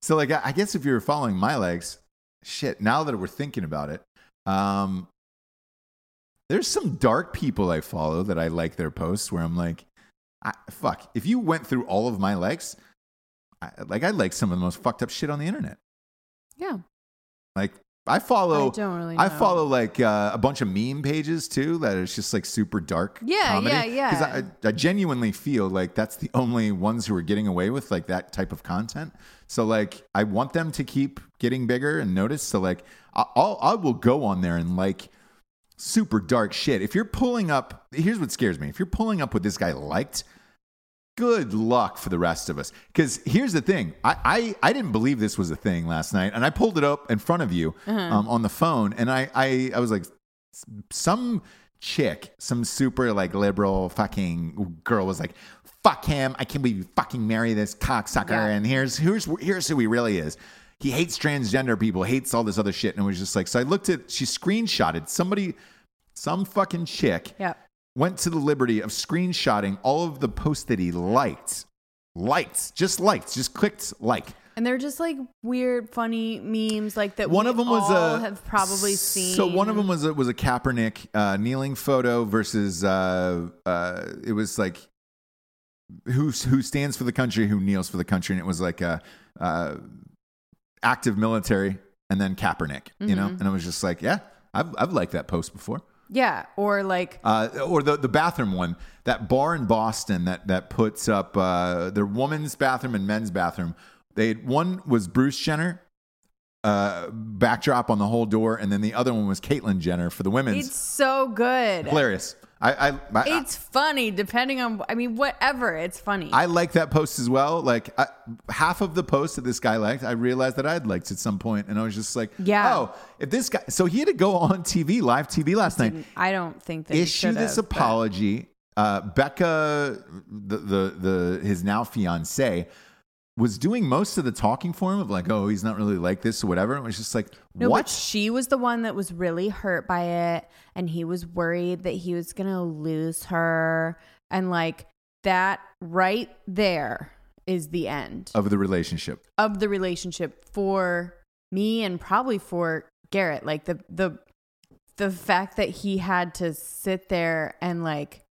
So like, I, I guess if you were following my legs, shit, now that we're thinking about it, Um, there's some dark people I follow that I like their posts where I'm like, I, fuck, if you went through all of my likes, I, like I like some of the most fucked up shit on the internet. Yeah. Like I follow, I don't really know. I follow like uh, a bunch of meme pages too that is just like super dark. Yeah, comedy. yeah, yeah. Because I, I genuinely feel like that's the only ones who are getting away with like that type of content. So like I want them to keep getting bigger and noticed. So like I'll I will go on there and like super dark shit. If you're pulling up, here's what scares me: if you're pulling up what this guy liked, good luck for the rest of us. Because here's the thing. I, I, I didn't believe this was a thing last night. And I pulled it up in front of you uh-huh. um, on the phone. And I, I, I was like, some chick, some super like liberal fucking girl was like, fuck him. I can't believe you fucking marry this cocksucker. Yeah. And here's, here's, here's who he really is. He hates transgender people, hates all this other shit. And it was just like, so I looked at, she screenshotted somebody, some fucking chick. Yeah. Went to the liberty of screenshotting all of the posts that he liked. Liked. Just liked. Just clicked like. And they're just like weird, funny memes like that one we of them all was a, have probably seen. So one of them was a, was a Kaepernick uh, kneeling photo versus uh, uh, it was like who, who stands for the country, who kneels for the country. And it was like a, uh, active military and then Kaepernick, mm-hmm. you know? And I was just like, yeah, I've I've liked that post before. Yeah, or like, uh, or the the bathroom one, that bar in Boston that that puts up uh, their women's bathroom and men's bathroom. They had, one was Bruce Jenner, uh, backdrop on the whole door, and then the other one was Caitlyn Jenner for the women's. It's so good, hilarious. I, I, I it's I, funny depending on, I mean, whatever. It's funny. I like that post as well. Like I, half of the posts that this guy liked, I realized that I'd liked at some point, and I was just like, yeah. Oh, if this guy, so he had to go on T V, live T V last night. I don't think that issue he this have, apology. But... Uh, Becca, the, the the his now fiance, was doing most of the talking for him of like, oh, he's not really like this or whatever. And it was just like, no, what? But she was the one that was really hurt by it. And he was worried that he was going to lose her. And like that right there is the end. Of the relationship. Of the relationship for me and probably for Garrett. Like the the the fact that he had to sit there and like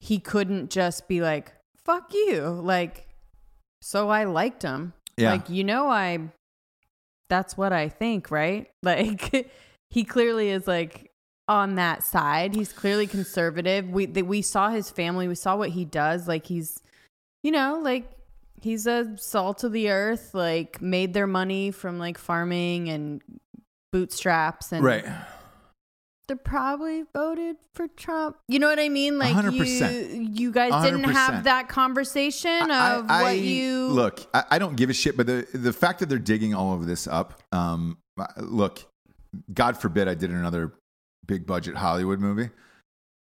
he couldn't just be like, fuck you. Like. So I liked him. Yeah. Like, you know, I, that's what I think, right? Like, he clearly is like on that side. He's clearly conservative. We, the, we saw his family. We saw what he does. Like he's, you know, like he's a salt of the earth, like made their money from like farming and bootstraps and right. They probably voted for Trump. You know what I mean? Like one hundred percent. you, you guys didn't one hundred percent. Have that conversation of I, I, what you look. I, I don't give a shit, but the the fact that they're digging all of this up. Um, look, God forbid I did another big budget Hollywood movie.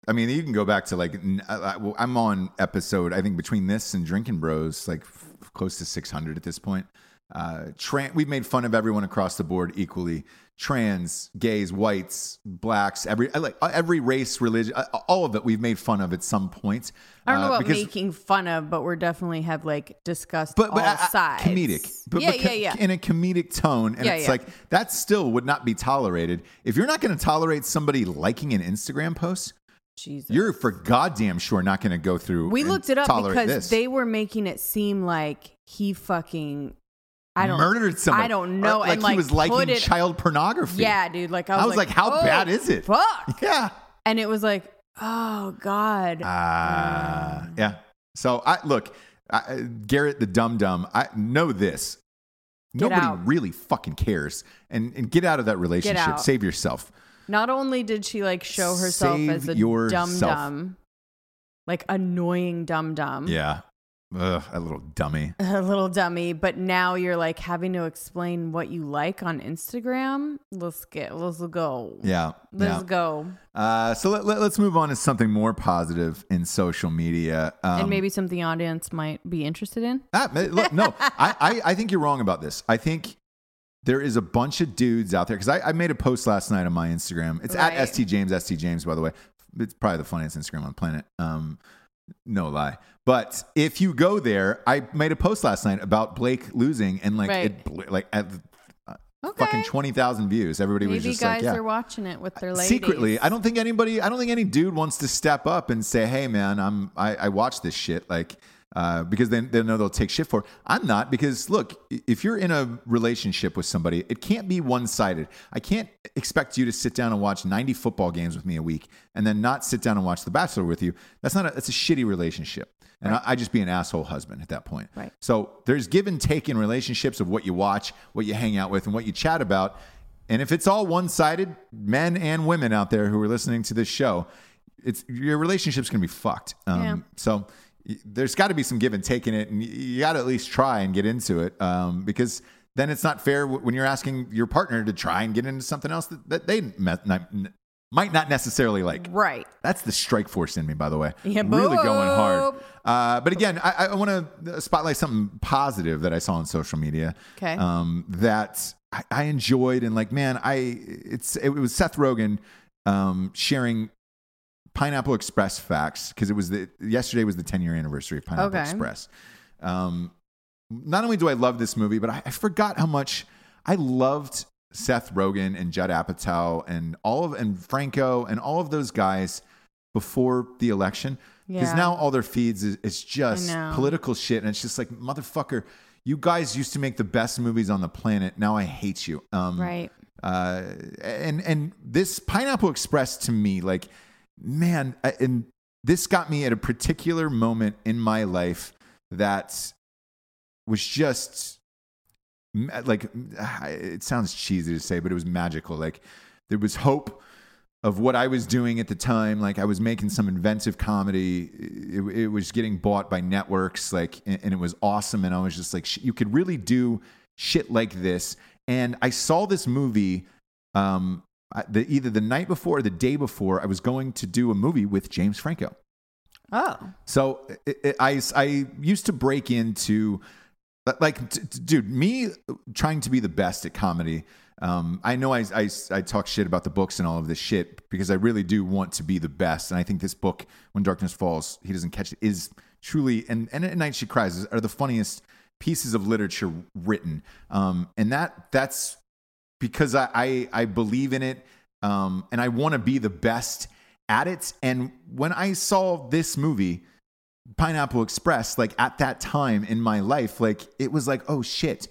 I mean, you can go back to like I'm on episode. I think between this and Drinking Bros, like f- close to six hundred at this point. Uh, trans, we've made fun of everyone across the board equally. Trans, gays, whites, blacks, every like every race, religion, all of it we've made fun of at some point. I don't know uh, about making fun of, but we're definitely have like discussed but, but all I, sides. Comedic. But, yeah, but yeah, yeah. In a comedic tone. And yeah, it's yeah. like that still would not be tolerated. If you're not going to tolerate somebody liking an Instagram post, Jesus. You're for goddamn sure not going to go through. We looked it up because this. They were making it seem like he fucking... I don't, murdered somebody. I don't know. Or, like, and, like he was liking it, child pornography. Yeah, dude. Like I was, I was like, like, how oh, bad is it? Fuck. Yeah. And it was like, oh God. Ah, uh, mm. yeah. So I look, I, Garrett the dumb dumb. I know this. Get Nobody out. Really fucking cares, and and get out of that relationship. Save yourself. Not only did she like show herself Save as a yourself. dumb dumb, like annoying dumb dumb. Yeah. Ugh, a little dummy. A little dummy, but now you're like having to explain what you like on Instagram. Let's get, let's go. Yeah, let's yeah. go. Uh, so let, let, let's move on to something more positive in social media, um, and maybe something the audience might be interested in. Ah, look, no, I, I, I think you're wrong about this. I think there is a bunch of dudes out there because I, I made a post last night on my Instagram. It's right. at S T James, S T James, by the way. It's probably the funniest Instagram on the planet. Um, No lie. But if you go there, I made a post last night about Blake losing and like, right. it, like at okay. fucking twenty thousand views. Everybody Maybe was just like, yeah. guys are watching it with their ladies. Secretly, I don't think anybody, I don't think any dude wants to step up and say, hey man, I'm, I, I watch this shit. Like uh, because then they know they'll take shit for it. I'm not, because look, if you're in a relationship with somebody, it can't be one-sided. I can't expect you to sit down and watch ninety football games with me a week and then not sit down and watch The Bachelor with you. That's not a, that's a shitty relationship. And right. I, I'd just be an asshole husband at that point. Right. So there's give and take in relationships of what you watch, what you hang out with, and what you chat about. And if it's all one-sided, men and women out there who are listening to this show, it's your relationship's going to be fucked. Um, yeah. So there's got to be some give and take in it, and you got to at least try and get into it, um, because then it's not fair when you're asking your partner to try and get into something else that, that they met, not, might not necessarily like. Right. That's the strike force in me, by the way. Yeah, really boop. Going hard. Uh, but again, I, I want to spotlight something positive that I saw on social media. Okay. Um, that I, I enjoyed, and like, man, I it's it was Seth Rogen um, sharing Pineapple Express facts, because it was the yesterday was the ten year anniversary of Pineapple okay. Express. Um, not only do I love this movie, but I, I forgot how much I loved Seth Rogen and Judd Apatow and all of and Franco and all of those guys before the election, because yeah. now all their feeds is, is just political shit, and it's just like, motherfucker, you guys used to make the best movies on the planet. Now I hate you. Um, right. Uh, and and this Pineapple Express to me, like. Man, and this got me at a particular moment in my life that was just like, it sounds cheesy to say, but it was magical. Like, there was hope of what I was doing at the time. Like, I was making some inventive comedy. It, it was getting bought by networks, like, and it was awesome. And I was just like, you could really do shit like this. And I saw this movie, um, I, the, either the night before or the day before, I was going to do a movie with James Franco. Oh. So it, it, I, I used to break into, like, t- t- dude, me trying to be the best at comedy. Um, I know I, I, I talk shit about the books and all of this shit, because I really do want to be the best. And I think this book, When Darkness Falls, He Doesn't Catch It, is truly, and, and At Night She Cries, are the funniest pieces of literature written. Um, and that that's, because I, I, I believe in it, um, and I want to be the best at it. And when I saw this movie, Pineapple Express, like, at that time in my life, like, it was like, oh shit,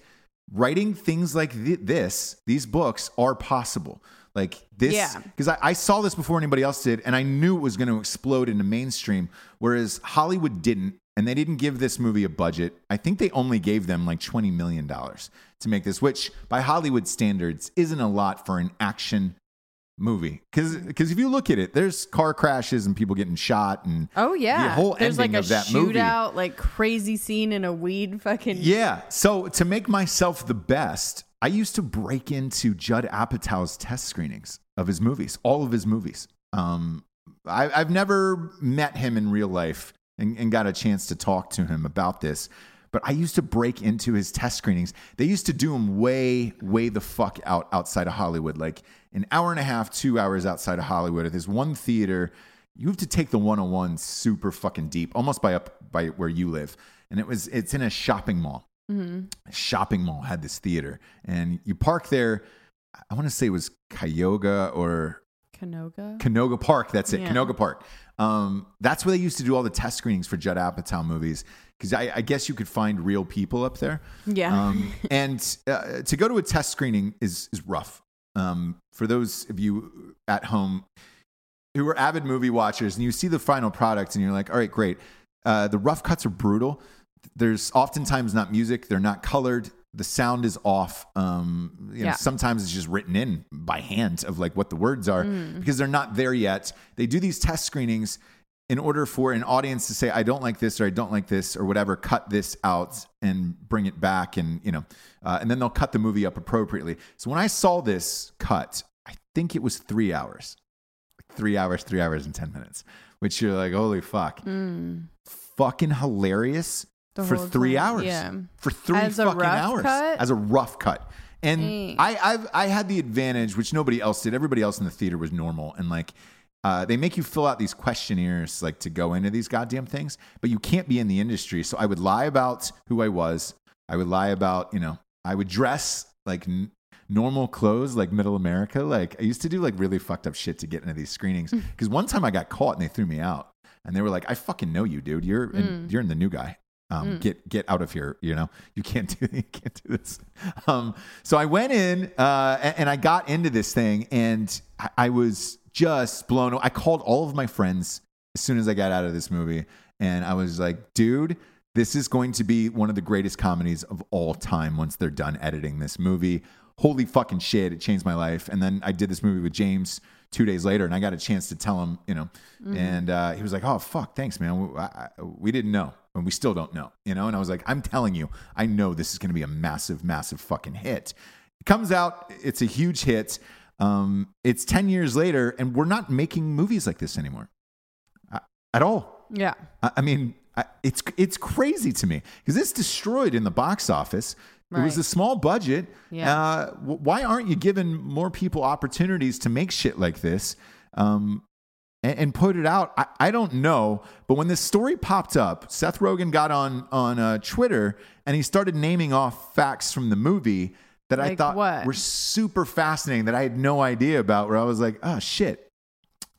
writing things like th- this, these books are possible. Like this, because yeah. I, I saw this before anybody else did, and I knew it was going to explode into mainstream, whereas Hollywood didn't. And they didn't give this movie a budget. I think they only gave them like twenty million dollars to make this, which by Hollywood standards isn't a lot for an action movie. Because because if you look at it, there's car crashes and people getting shot, and oh yeah, the whole there's ending like a of that shootout, movie, like crazy scene in a weed fucking yeah. So to make myself the best, I used to break into Judd Apatow's test screenings of his movies, all of his movies. Um, I, I've never met him in real life. And, and got a chance to talk to him about this. But I used to break into his test screenings. They used to do them way, way the fuck out outside of Hollywood. Like an hour and a half, two hours outside of Hollywood. At this one theater, you have to take the one oh one super fucking deep, almost by up by where you live. And it was it's in a shopping mall. Mm-hmm. A shopping mall had this theater. And you park there, I want to say it was Cuyahoga or... Canoga? Canoga Park. That's it. Yeah. Canoga Park. Um, that's where they used to do all the test screenings for Judd Apatow movies, because I, I guess you could find real people up there. Yeah. Um, and uh, to go to a test screening is is rough. Um, for those of you at home who are avid movie watchers, and you see the final product and you're like, all right, great. Uh, the rough cuts are brutal. There's oftentimes not music. They're not colored. The sound is off. Um, you know, yeah. Sometimes it's just written in by hand of like what the words are mm. because they're not there yet. They do these test screenings in order for an audience to say, I don't like this, or I don't like this, or whatever, cut this out and bring it back. And, you know, uh, and then they'll cut the movie up appropriately. So when I saw this cut, I think it was three hours, like three hours, three hours and ten minutes, which you're like, holy fuck, mm. fucking hilarious. For three time. hours, yeah. for three as fucking hours cut? as a rough cut. And mm. I I've, I had the advantage, which nobody else did. Everybody else in the theater was normal. And like, uh, they make you fill out these questionnaires, like to go into these goddamn things, but you can't be in the industry. So I would lie about who I was. I would lie about, you know, I would dress like n- normal clothes, like middle America. Like I used to do like really fucked up shit to get into these screenings. Cause one time I got caught and they threw me out and they were like, I fucking know you, dude. You're, mm. in, you're in the new guy. Um, mm. Get get out of here. You know, you can't do you can't do this. Um, so I went in uh, and, and I got into this thing, and I, I was just blown away. I called all of my friends as soon as I got out of this movie, and I was like, dude, this is going to be one of the greatest comedies of all time once they're done editing this movie. Holy fucking shit, it changed my life. And then I did this movie with James two days later, and I got a chance to tell him, you know, mm-hmm. and uh, he was like, oh, fuck, thanks, man. We, I, we didn't know, and we still don't know, you know? And I was like, I'm telling you, I know this is going to be a massive, massive fucking hit. It comes out, it's a huge hit. Um, it's ten years later, and we're not making movies like this anymore uh, at all. Yeah. I, I mean, I, it's it's crazy to me because it's destroyed in the box office. Right. It was a small budget. Yeah. Uh, w- why aren't you giving more people opportunities to make shit like this um, and, and put it out? I, I don't know. But when this story popped up, Seth Rogen got on on uh, Twitter and he started naming off facts from the movie that like I thought what? were super fascinating that I had no idea about, where I was like, oh, shit.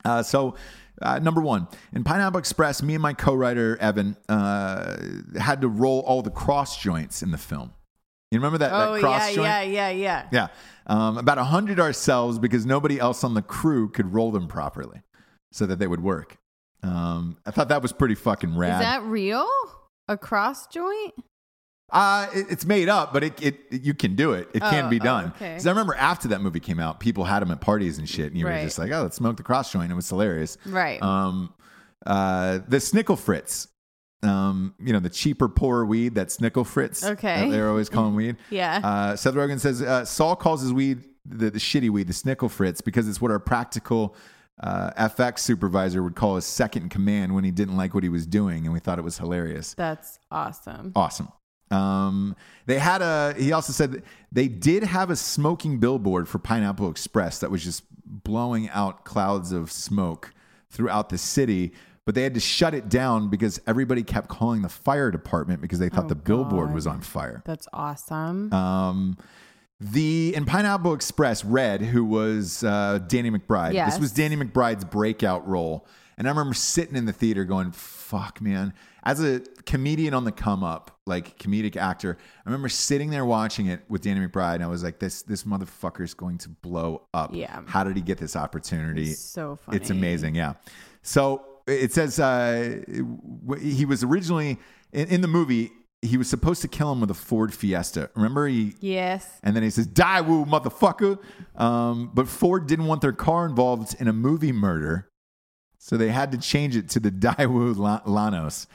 Uh, so... Uh, number one, in Pineapple Express, me and my co-writer, Evan, uh, had to roll all the cross joints in the film. You remember that, oh, that cross yeah, joint? Oh, yeah, yeah, yeah, yeah. Yeah. Um, about one hundred ourselves because nobody else on the crew could roll them properly so that they would work. Um, I thought that was pretty fucking rad. Is that real? A cross joint? Uh, it, it's made up, but it, it, it you can do it. It oh, can be done. Because oh, okay. I remember after that movie came out, people had them at parties and shit. And you right. were just like, oh, let's smoke the cross joint. It was hilarious. Right. Um, uh, the Snickle Fritz, um, you know, the cheaper, poorer weed, that Snickle Fritz. Okay. They're always calling weed. Yeah. Uh, Seth Rogen says, uh, Saul calls his weed the, the shitty weed, the Snickle Fritz, because it's what our practical uh, F X supervisor would call his second in command when he didn't like what he was doing. And we thought it was hilarious. That's awesome. Awesome. Um, they had a, he also said that they did have a smoking billboard for Pineapple Express that was just blowing out clouds of smoke throughout the city, but they had to shut it down because everybody kept calling the fire department because they thought oh, the billboard God. was on fire. That's awesome. Um, the, in Pineapple Express, Red, who was, uh, Danny McBride, yes. this was Danny McBride's breakout role. And I remember sitting in the theater going, fuck, man. As a comedian on the come up, like comedic actor, I remember sitting there watching it with Danny McBride, and I was like, this this motherfucker's going to blow up. Yeah. How did he get this opportunity? It's so funny. It's amazing, yeah. So it says uh, he was originally, in, in the movie, he was supposed to kill him with a Ford Fiesta. Remember? He, yes. And then he says, die, woo, motherfucker. Um, but Ford didn't want their car involved in a movie murder. So they had to change it to the Daewoo Lanos.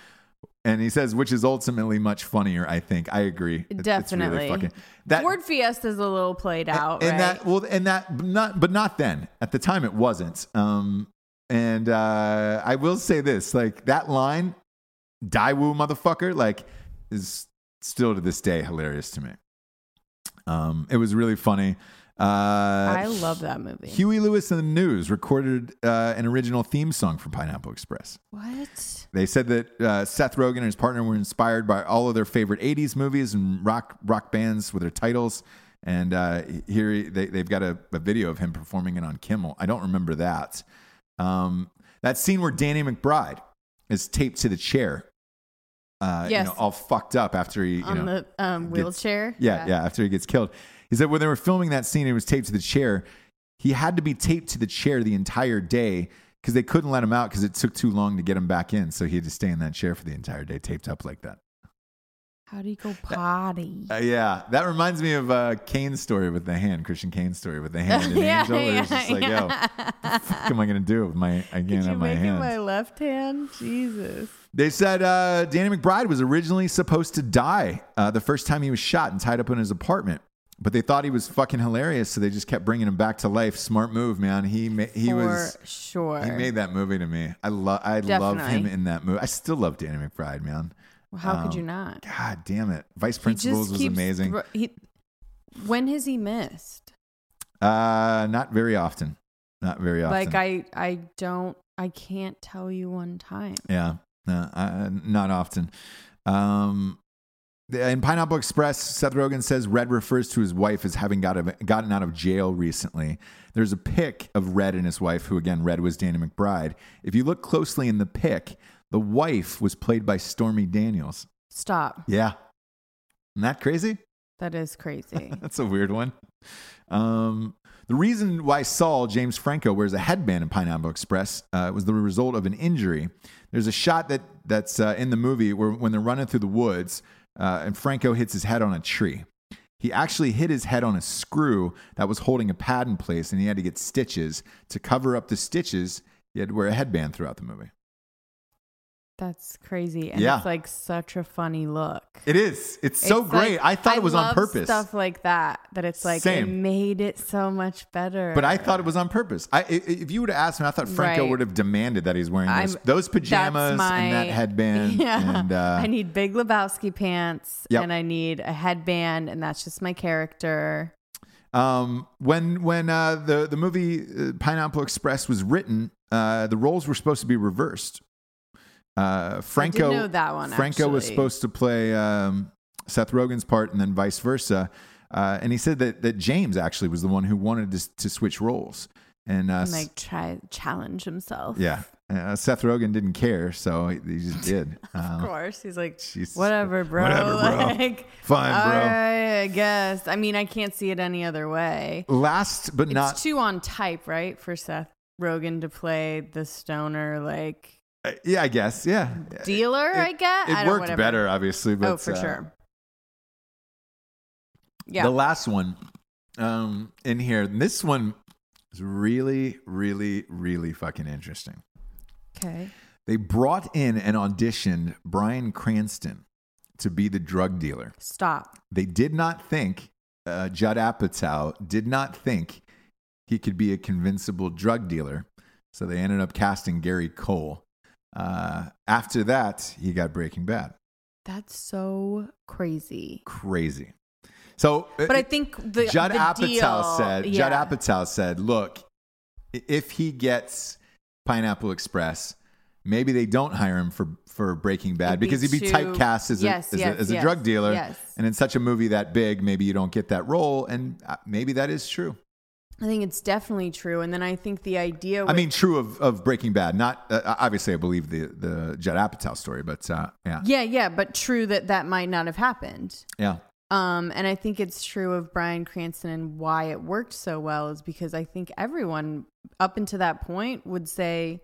And he says, which is ultimately much funnier, I think. I agree. It's, Definitely. It's really fucking, that, Ford Fiesta's a little played out, and, and right? That, well, and that, but not, but not then. At the time, it wasn't. Um, and uh, I will say this, like that line, Daewoo motherfucker, like is still to this day hilarious to me. Um, it was really funny. Uh, I love that movie. Huey Lewis and the News recorded uh, an original theme song for Pineapple Express. What? They said that uh, Seth Rogen and his partner were inspired by all of their favorite eighties movies and rock rock bands with their titles. And uh, here they, they've got a, a video of him performing it on Kimmel. I don't remember that. Um, that scene where Danny McBride is taped to the chair. Uh, yes. You know, all fucked up after he, you on know, the um, wheelchair. Gets, yeah, yeah, yeah. After he gets killed, he said when they were filming that scene, it was taped to the chair. He had to be taped to the chair the entire day because they couldn't let him out because it took too long to get him back in. So he had to stay in that chair for the entire day, taped up like that. How do you go potty? Uh, yeah, that reminds me of uh, Kane's story with the hand, Christian Kane's story with the hand. And yeah, Angel yeah, was just like, yeah. Yo, what the fuck am I going to do with my, I can't have my hand. Could you make it my left hand? Jesus. They said uh, Danny McBride was originally supposed to die uh, the first time he was shot and tied up in his apartment. But they thought he was fucking hilarious, so they just kept bringing him back to life. Smart move, man. He ma- he For was sure. He made that movie to me. I love I love him in that movie. I still love Danny McBride, man. Well, how um, could you not? God damn it. Vice Principals was amazing. Thro- he, when has he missed? Uh, not very often. Not very often. Like I, I don't I can't tell you one time. Yeah. No, I, not often. Um In Pineapple Express, Seth Rogen says Red refers to his wife as having got of, gotten out of jail recently. There's a pic of Red and his wife, who, again, Red was Danny McBride. If you look closely in the pic, the wife was played by Stormy Daniels. Stop. Yeah. Isn't that crazy? That is crazy. That's a weird one. Um, the reason why Saul, James Franco, wears a headband in Pineapple Express uh, was the result of an injury. There's a shot that that's uh, in the movie where when they're running through the woods uh, and Franco hits his head on a tree. He actually hit his head on a screw that was holding a pad in place, and he had to get stitches. To cover up the stitches, he had to wear a headband throughout the movie. That's crazy. And yeah. It's like such a funny look. It is. It's so it's great. Like, I thought I it was on purpose. Stuff like that, that it's like, Same. It made it so much better. But I thought it was on purpose. I, if you would have asked me, I thought Franco right. would have demanded that he's wearing those, those pajamas my, and that headband. Yeah. And, uh, I need Big Lebowski pants yep. and I need a headband, and that's just my character. Um, when when uh, the, the movie Pineapple Express was written, uh, the roles were supposed to be reversed. Uh, Franco, I didn't know that one, Franco actually. was supposed to play um, Seth Rogen's part, and then vice versa. Uh, and he said that, that James actually was the one who wanted to, to switch roles and, uh, and like try challenge himself. Yeah, uh, Seth Rogen didn't care, so he, he just did. Uh, of course, he's like, whatever, bro. Whatever, bro. Like, fine, bro. Right, I guess. I mean, I can't see it any other way. Last but it's not, it's too on type, right, for Seth Rogen to play the stoner, like. Yeah, I guess. Yeah. Dealer, it, I guess. It I worked don't, better, obviously. But, oh, for uh, sure. Yeah. The last one um, in here. And this one is really, really, really fucking interesting. Okay. They brought in and auditioned Bryan Cranston to be the drug dealer. Stop. They did not think, uh, Judd Apatow did not think he could be a convincible drug dealer. So they ended up casting Gary Cole. Uh, after that, he got Breaking Bad. That's so crazy. Crazy. So, but it, I think the Judd the Apatow deal, said, yeah. Judd Apatow said, look, if he gets Pineapple Express, maybe they don't hire him for, for Breaking Bad It'd because be he'd be too, typecast as, yes, a, as, yes, a, as yes, a drug dealer. Yes. And in such a movie that big, maybe you don't get that role. And maybe that is true. I think it's definitely true. And then I think the idea... With- I mean, true of, of Breaking Bad. Not uh, obviously, I believe the, the Judd Apatow story, but uh, yeah. Yeah, yeah, but true that that might not have happened. Yeah. Um, and I think it's true of Bryan Cranston, and why it worked so well is because I think everyone up until that point would say...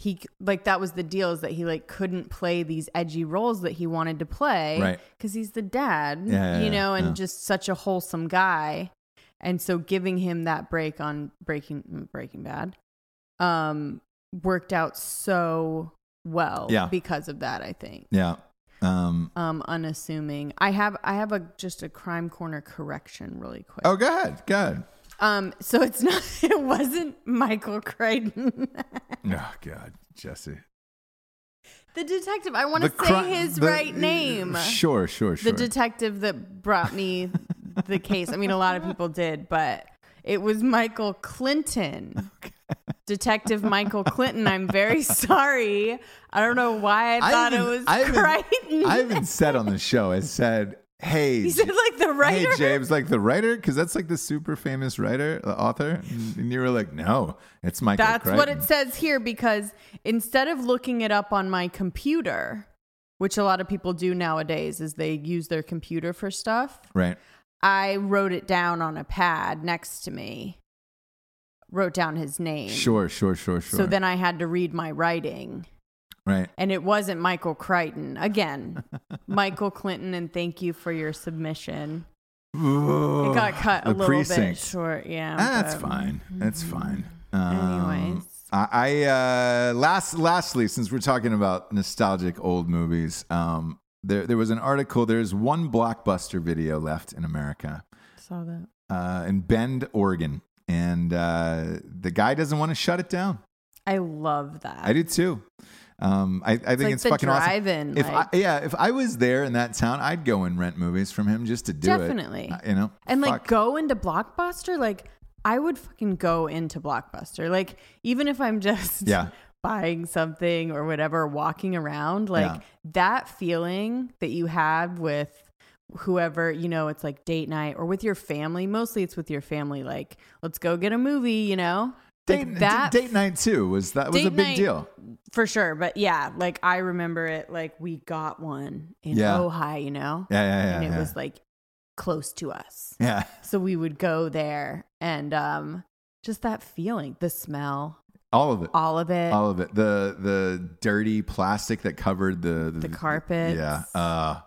He like that was the deal, is that he like couldn't play these edgy roles that he wanted to play, right? Because he's the dad, yeah, you yeah, know, yeah. and just such a wholesome guy. And so giving him that break on Breaking Breaking Bad um, worked out so well yeah. because of that, I think. Yeah. Um, um, unassuming. I have I have a just a crime corner correction really quick. Oh, go ahead. Go ahead. Um, so it's not it wasn't Michael Crichton. Oh God, Jesse. The detective. I want to say cri- his the, right name. Sure, sure, sure. The detective that brought me the case. I mean, a lot of people did, but it was Michael Clinton. Okay. Detective Michael Clinton. I'm very sorry. I don't know why I thought I even, it was I Crichton. I even said on the show, I said, hey. He said, like, the writer? Hey, James, like, the writer? Because that's, like, the super famous writer, the author. And you were like, no, it's Michael That's Crichton. What it says here, because instead of looking it up on my computer, which a lot of people do nowadays, is they use their computer for stuff. Right. I wrote it down on a pad next to me, wrote down his name. Sure, sure, sure, sure. So then I had to read my writing. Right. And it wasn't Michael Crichton. Again, Michael Clinton, and thank you for your submission. Ooh, it got cut a little precinct. Bit short. Yeah. Ah, that's fine. That's fine. Um, Anyways. I, I uh, last, lastly, since we're talking about nostalgic old movies, um, There there was an article. There's one Blockbuster video left in America. Saw that. Uh, in Bend, Oregon. And uh, the guy doesn't want to shut it down. I love that. I do too. Um, I, I think like it's fucking awesome. If like, I, yeah, if I was there in that town, I'd go and rent movies from him just to do definitely. It. Definitely. You know? And fuck. Like go into Blockbuster. Like I would fucking go into Blockbuster. Like even if I'm just... Yeah. buying something or whatever, walking around, like yeah. that feeling that you had with whoever, you know, it's like date night or with your family. Mostly it's with your family. Like, let's go get a movie, you know, date, like that, date night too was that was a big deal For sure. But yeah, like I remember it, like we got one in yeah. Ojai, you know? Yeah, yeah, yeah. And it yeah. was like close to us. Yeah. So we would go there and um, just that feeling, the smell. All of it. All of it. All of it. The the dirty plastic that covered the... The, the carpet. Yeah. Uh,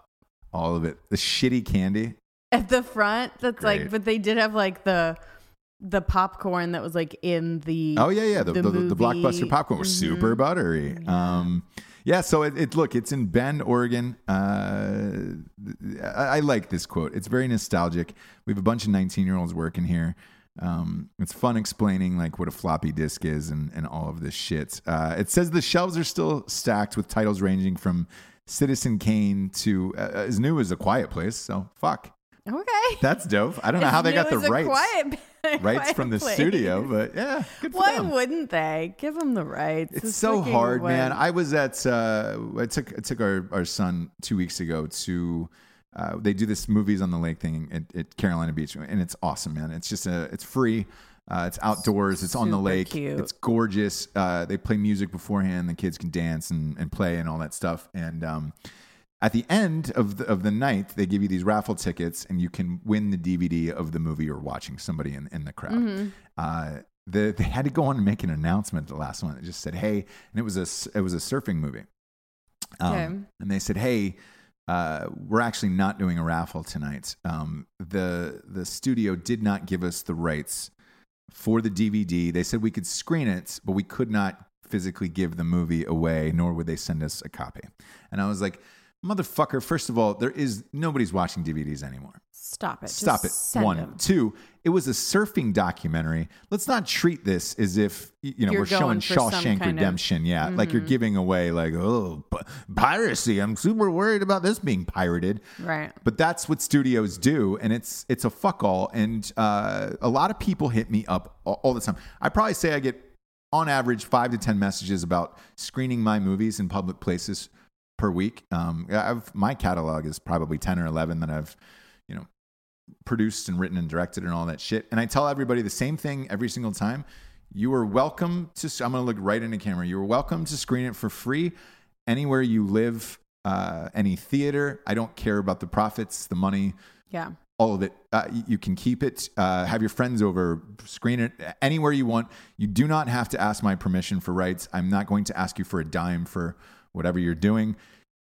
all of it. The shitty candy. At the front, that's Great. like... But they did have like the... The popcorn that was like in the oh yeah yeah the the, the, the Blockbuster popcorn was mm-hmm. super buttery. Yeah. Um, yeah. So it, it look it's in Bend, Oregon. Uh, I, I like this quote. It's very nostalgic. We have a bunch of nineteen year olds working here. Um, it's fun explaining like what a floppy disk is and and all of this shit. Uh, it says the shelves are still stacked with titles ranging from Citizen Kane to uh, as new as A Quiet Place. So fuck. Okay. That's dope. I don't know as how they got the rights. Quiet- Rights from the place. studio, but yeah, good for Why them. wouldn't they give them the rights? It's, it's so hard, way. man. I was at, uh, I took, I took our, our son two weeks ago to, uh, they do this movies on the lake thing at, at Carolina Beach, and it's awesome, man. It's just a, it's free, uh, it's outdoors, it's Super on the lake, cute. It's gorgeous. Uh, they play music beforehand, the kids can dance and, and play and all that stuff, and um. At the end of the, of the night, they give you these raffle tickets, and you can win the D V D of the movie you're watching. Somebody in, in the crowd. Mm-hmm. Uh, the, they had to go on and make an announcement. The last one, it just said, "Hey," and it was a it was a surfing movie. Um, okay. And they said, "Hey, uh, we're actually not doing a raffle tonight. Um, the the studio did not give us the rights for the D V D. They said we could screen it, but we could not physically give the movie away, nor would they send us a copy." And I was like, motherfucker, first of all, there is nobody's watching D V Ds anymore. Stop it. Stop Just it. One. Them. Two, it was a surfing documentary. Let's not treat this as if, you know, you're we're showing Shawshank kind Redemption. Of, yeah. Mm-hmm. Like you're giving away, like, oh, p- piracy. I'm super worried about this being pirated. Right. But that's what studios do. And it's it's a fuck all. And uh, a lot of people hit me up all, all the time. I probably say I get, on average, five to ten messages about screening my movies in public places per week. Um, I've, my catalog is probably ten or eleven that I've, you know, produced and written and directed and all that shit. And I tell everybody the same thing every single time. You are welcome to, I'm going to look right into camera. You are welcome to screen it for free anywhere you live, uh, any theater. I don't care about the profits, the money. Yeah. All of it. Uh, you can keep it. Uh, have your friends over, screen it anywhere you want. You do not have to ask my permission for rights. I'm not going to ask you for a dime for whatever you're doing.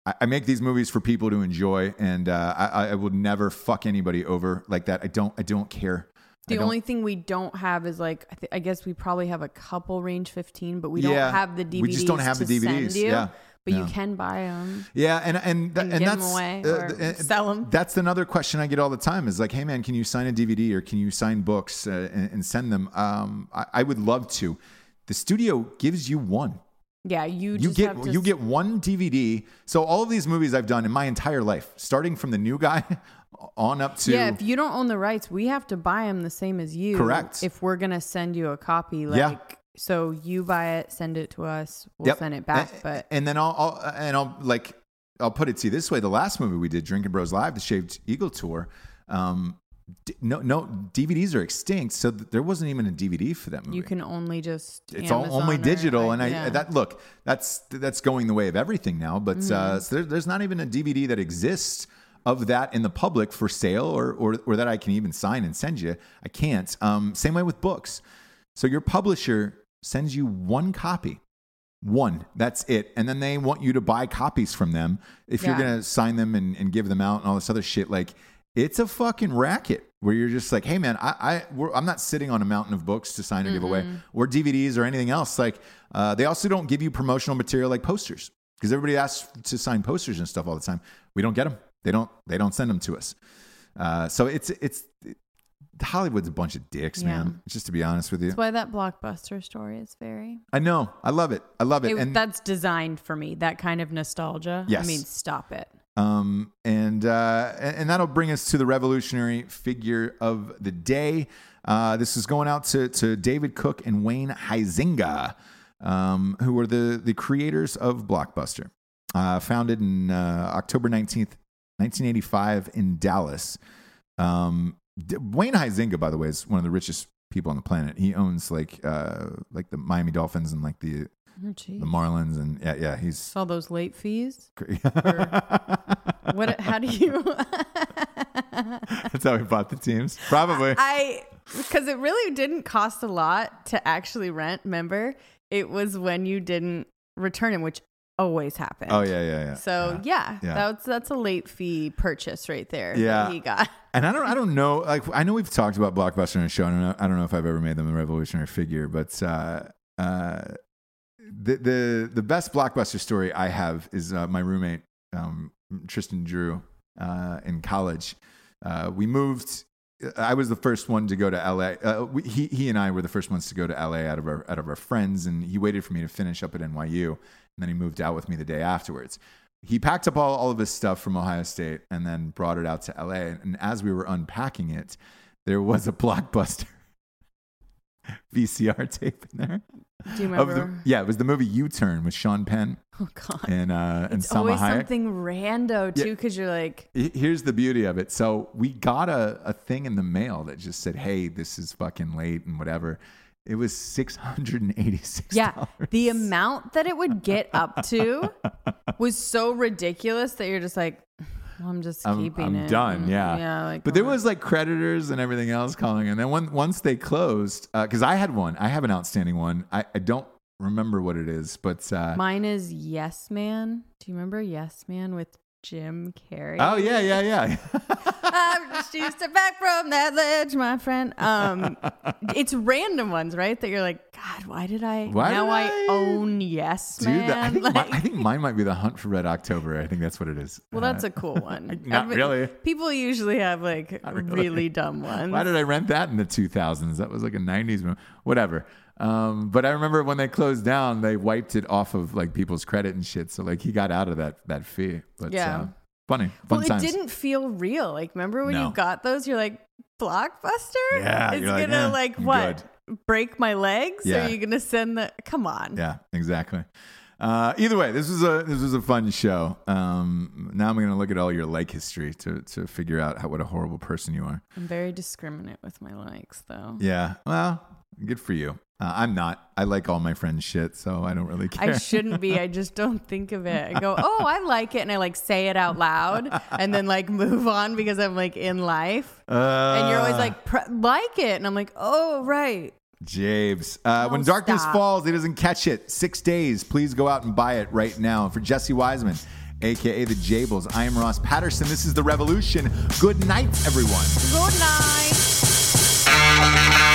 I, I make these movies for people to enjoy, and uh, I, I would never fuck anybody over like that. I don't. I don't care. The don't, only thing we don't have is like I, th- I guess we probably have a couple range fifteen, but we yeah, don't have the D V Ds. We just don't have the D V Ds. You, yeah, but yeah. you can buy them. Yeah, and and and, and that's away uh, or uh, sell them. That's another question I get all the time is like, hey man, can you sign a D V D or can you sign books uh, and, and send them? Um, I, I would love to. The studio gives you one. Yeah, you just you get have to... you get one D V D. So all of these movies I've done in my entire life, starting from The New Guy on up to yeah. If you don't own the rights, we have to buy them the same as you. Correct. If we're gonna send you a copy, like yeah. so, you buy it, send it to us, we'll yep. send it back. And, but and then I'll, I'll and I'll like I'll put it to you this way: the last movie we did, Drinking Bros Live, the Shaved Eagle tour. Um, No, no D V Ds are extinct, so th- there wasn't even a D V D for that movie. You can only just it's Amazon all only digital, like, and I yeah. that look that's that's going the way of everything now. But mm-hmm. uh, so there, there's not even a D V D that exists of that in the public for sale, or or or that I can even sign and send you. I can't. Um, same way with books. So your publisher sends you one copy. One, that's it. And then they want you to buy copies from them if yeah. you're gonna sign them and, and give them out and all this other shit like. It's a fucking racket where you're just like, hey, man, I, I, we're, I'm not sitting on a mountain of books to sign or mm-hmm. give away or D V Ds or anything else. Like uh, they also don't give you promotional material like posters because everybody asks to sign posters and stuff all the time. We don't get them. They don't they don't send them to us. Uh, so it's it's it, Hollywood's a bunch of dicks, yeah. man, just to be honest with you. That's why that Blockbuster story is very. I know. I love it. I love it. it and that's designed for me. That kind of nostalgia. Yes. I mean, stop it. Um, and, uh, and that'll bring us to the revolutionary figure of the day. Uh, this is going out to, to David Cook and Wayne Huizenga, um, who were the, the creators of Blockbuster, uh, founded in, uh, October nineteenth, nineteen eighty-five in Dallas. Um, D- Wayne Huizenga, by the way, is one of the richest people on the planet. He owns like, uh, like the Miami Dolphins and like the, oh, the Marlins, and yeah, yeah, he's all those late fees. What? How do you? That's how we bought the teams, probably. I because it really didn't cost a lot to actually rent. Remember, it was when you didn't return him, which always happened. Oh yeah, yeah, yeah. So yeah, yeah, yeah. that's that's a late fee purchase right there. Yeah, that he got. And I don't, I don't know. Like I know we've talked about Blockbuster on the show, and I don't know if I've ever made them a revolutionary figure, but uh, uh, the the the best Blockbuster story I have is uh, my roommate um, Tristan Drew uh, in college. Uh, we moved. I was the first one to go to L A. Uh, we, he he and I were the first ones to go to L A out of our out of our friends, and he waited for me to finish up at N Y U, and then he moved out with me the day afterwards. He packed up all, all of his stuff from Ohio State and then brought it out to L A. And, and as we were unpacking it, there was a Blockbuster V C R tape in there. Do you remember? The, yeah, it was the movie U-Turn with Sean Penn. Oh God! And uh, and it's Salma always Hayek. Something rando too, because yeah. You're like, here's the beauty of it. So we got a, a thing in the mail that just said, "Hey, this is fucking late and whatever." It was six hundred and eighty-six. Yeah, the amount that it would get up to was so ridiculous that you're just like, I'm just I'm, keeping I'm it. I'm done. Yeah. yeah like, but there was like creditors and everything else calling. And then when, once they closed, uh, cause I had one, I have an outstanding one. I, I don't remember what it is, but, uh, mine is Yes Man. Do you remember Yes Man with Jim Carrey? Oh yeah. Yeah. Yeah. I just used to back from that ledge, my friend. Um, it's random ones, right? That you're like, God, why did I? Why now did I, I own Yes Man. Dude, I think, like, my, I think mine might be The Hunt for Red October. I think that's what it is. Well, uh, that's a cool one. Not Every, really. People usually have like really. really dumb ones. Why did I rent that in the two thousands? That was like a nineties movie. Whatever. Um, but I remember when they closed down, they wiped it off of like people's credit and shit. So like he got out of that that fee. But yeah. Uh, Funny, fun well, times. It didn't feel real. Like, remember when no. you got those? You're like, Blockbuster? Yeah, it's like, gonna eh, like I'm what? Good. Break my legs? Yeah. Or are you gonna send the? Come on. Yeah, exactly. Uh, either way, this was a this was a fun show. Um, now I'm gonna look at all your like history to to figure out how what a horrible person you are. I'm very discriminate with my likes, though. Yeah. Well, good for you. Uh, I'm not. I like all my friends' shit, so I don't really care. I shouldn't be. I just don't think of it. I go, oh, I like it, and I like say it out loud, and then like move on because I'm like in life. Uh, and you're always like Pre- like it, and I'm like, oh right. James, uh, when stop. Darkness falls, it doesn't catch it. Six days. Please go out and buy it right now. For Jesse Wiseman, aka the Jables, I am Ross Patterson. This is The Revolution. Good night, everyone. Good night.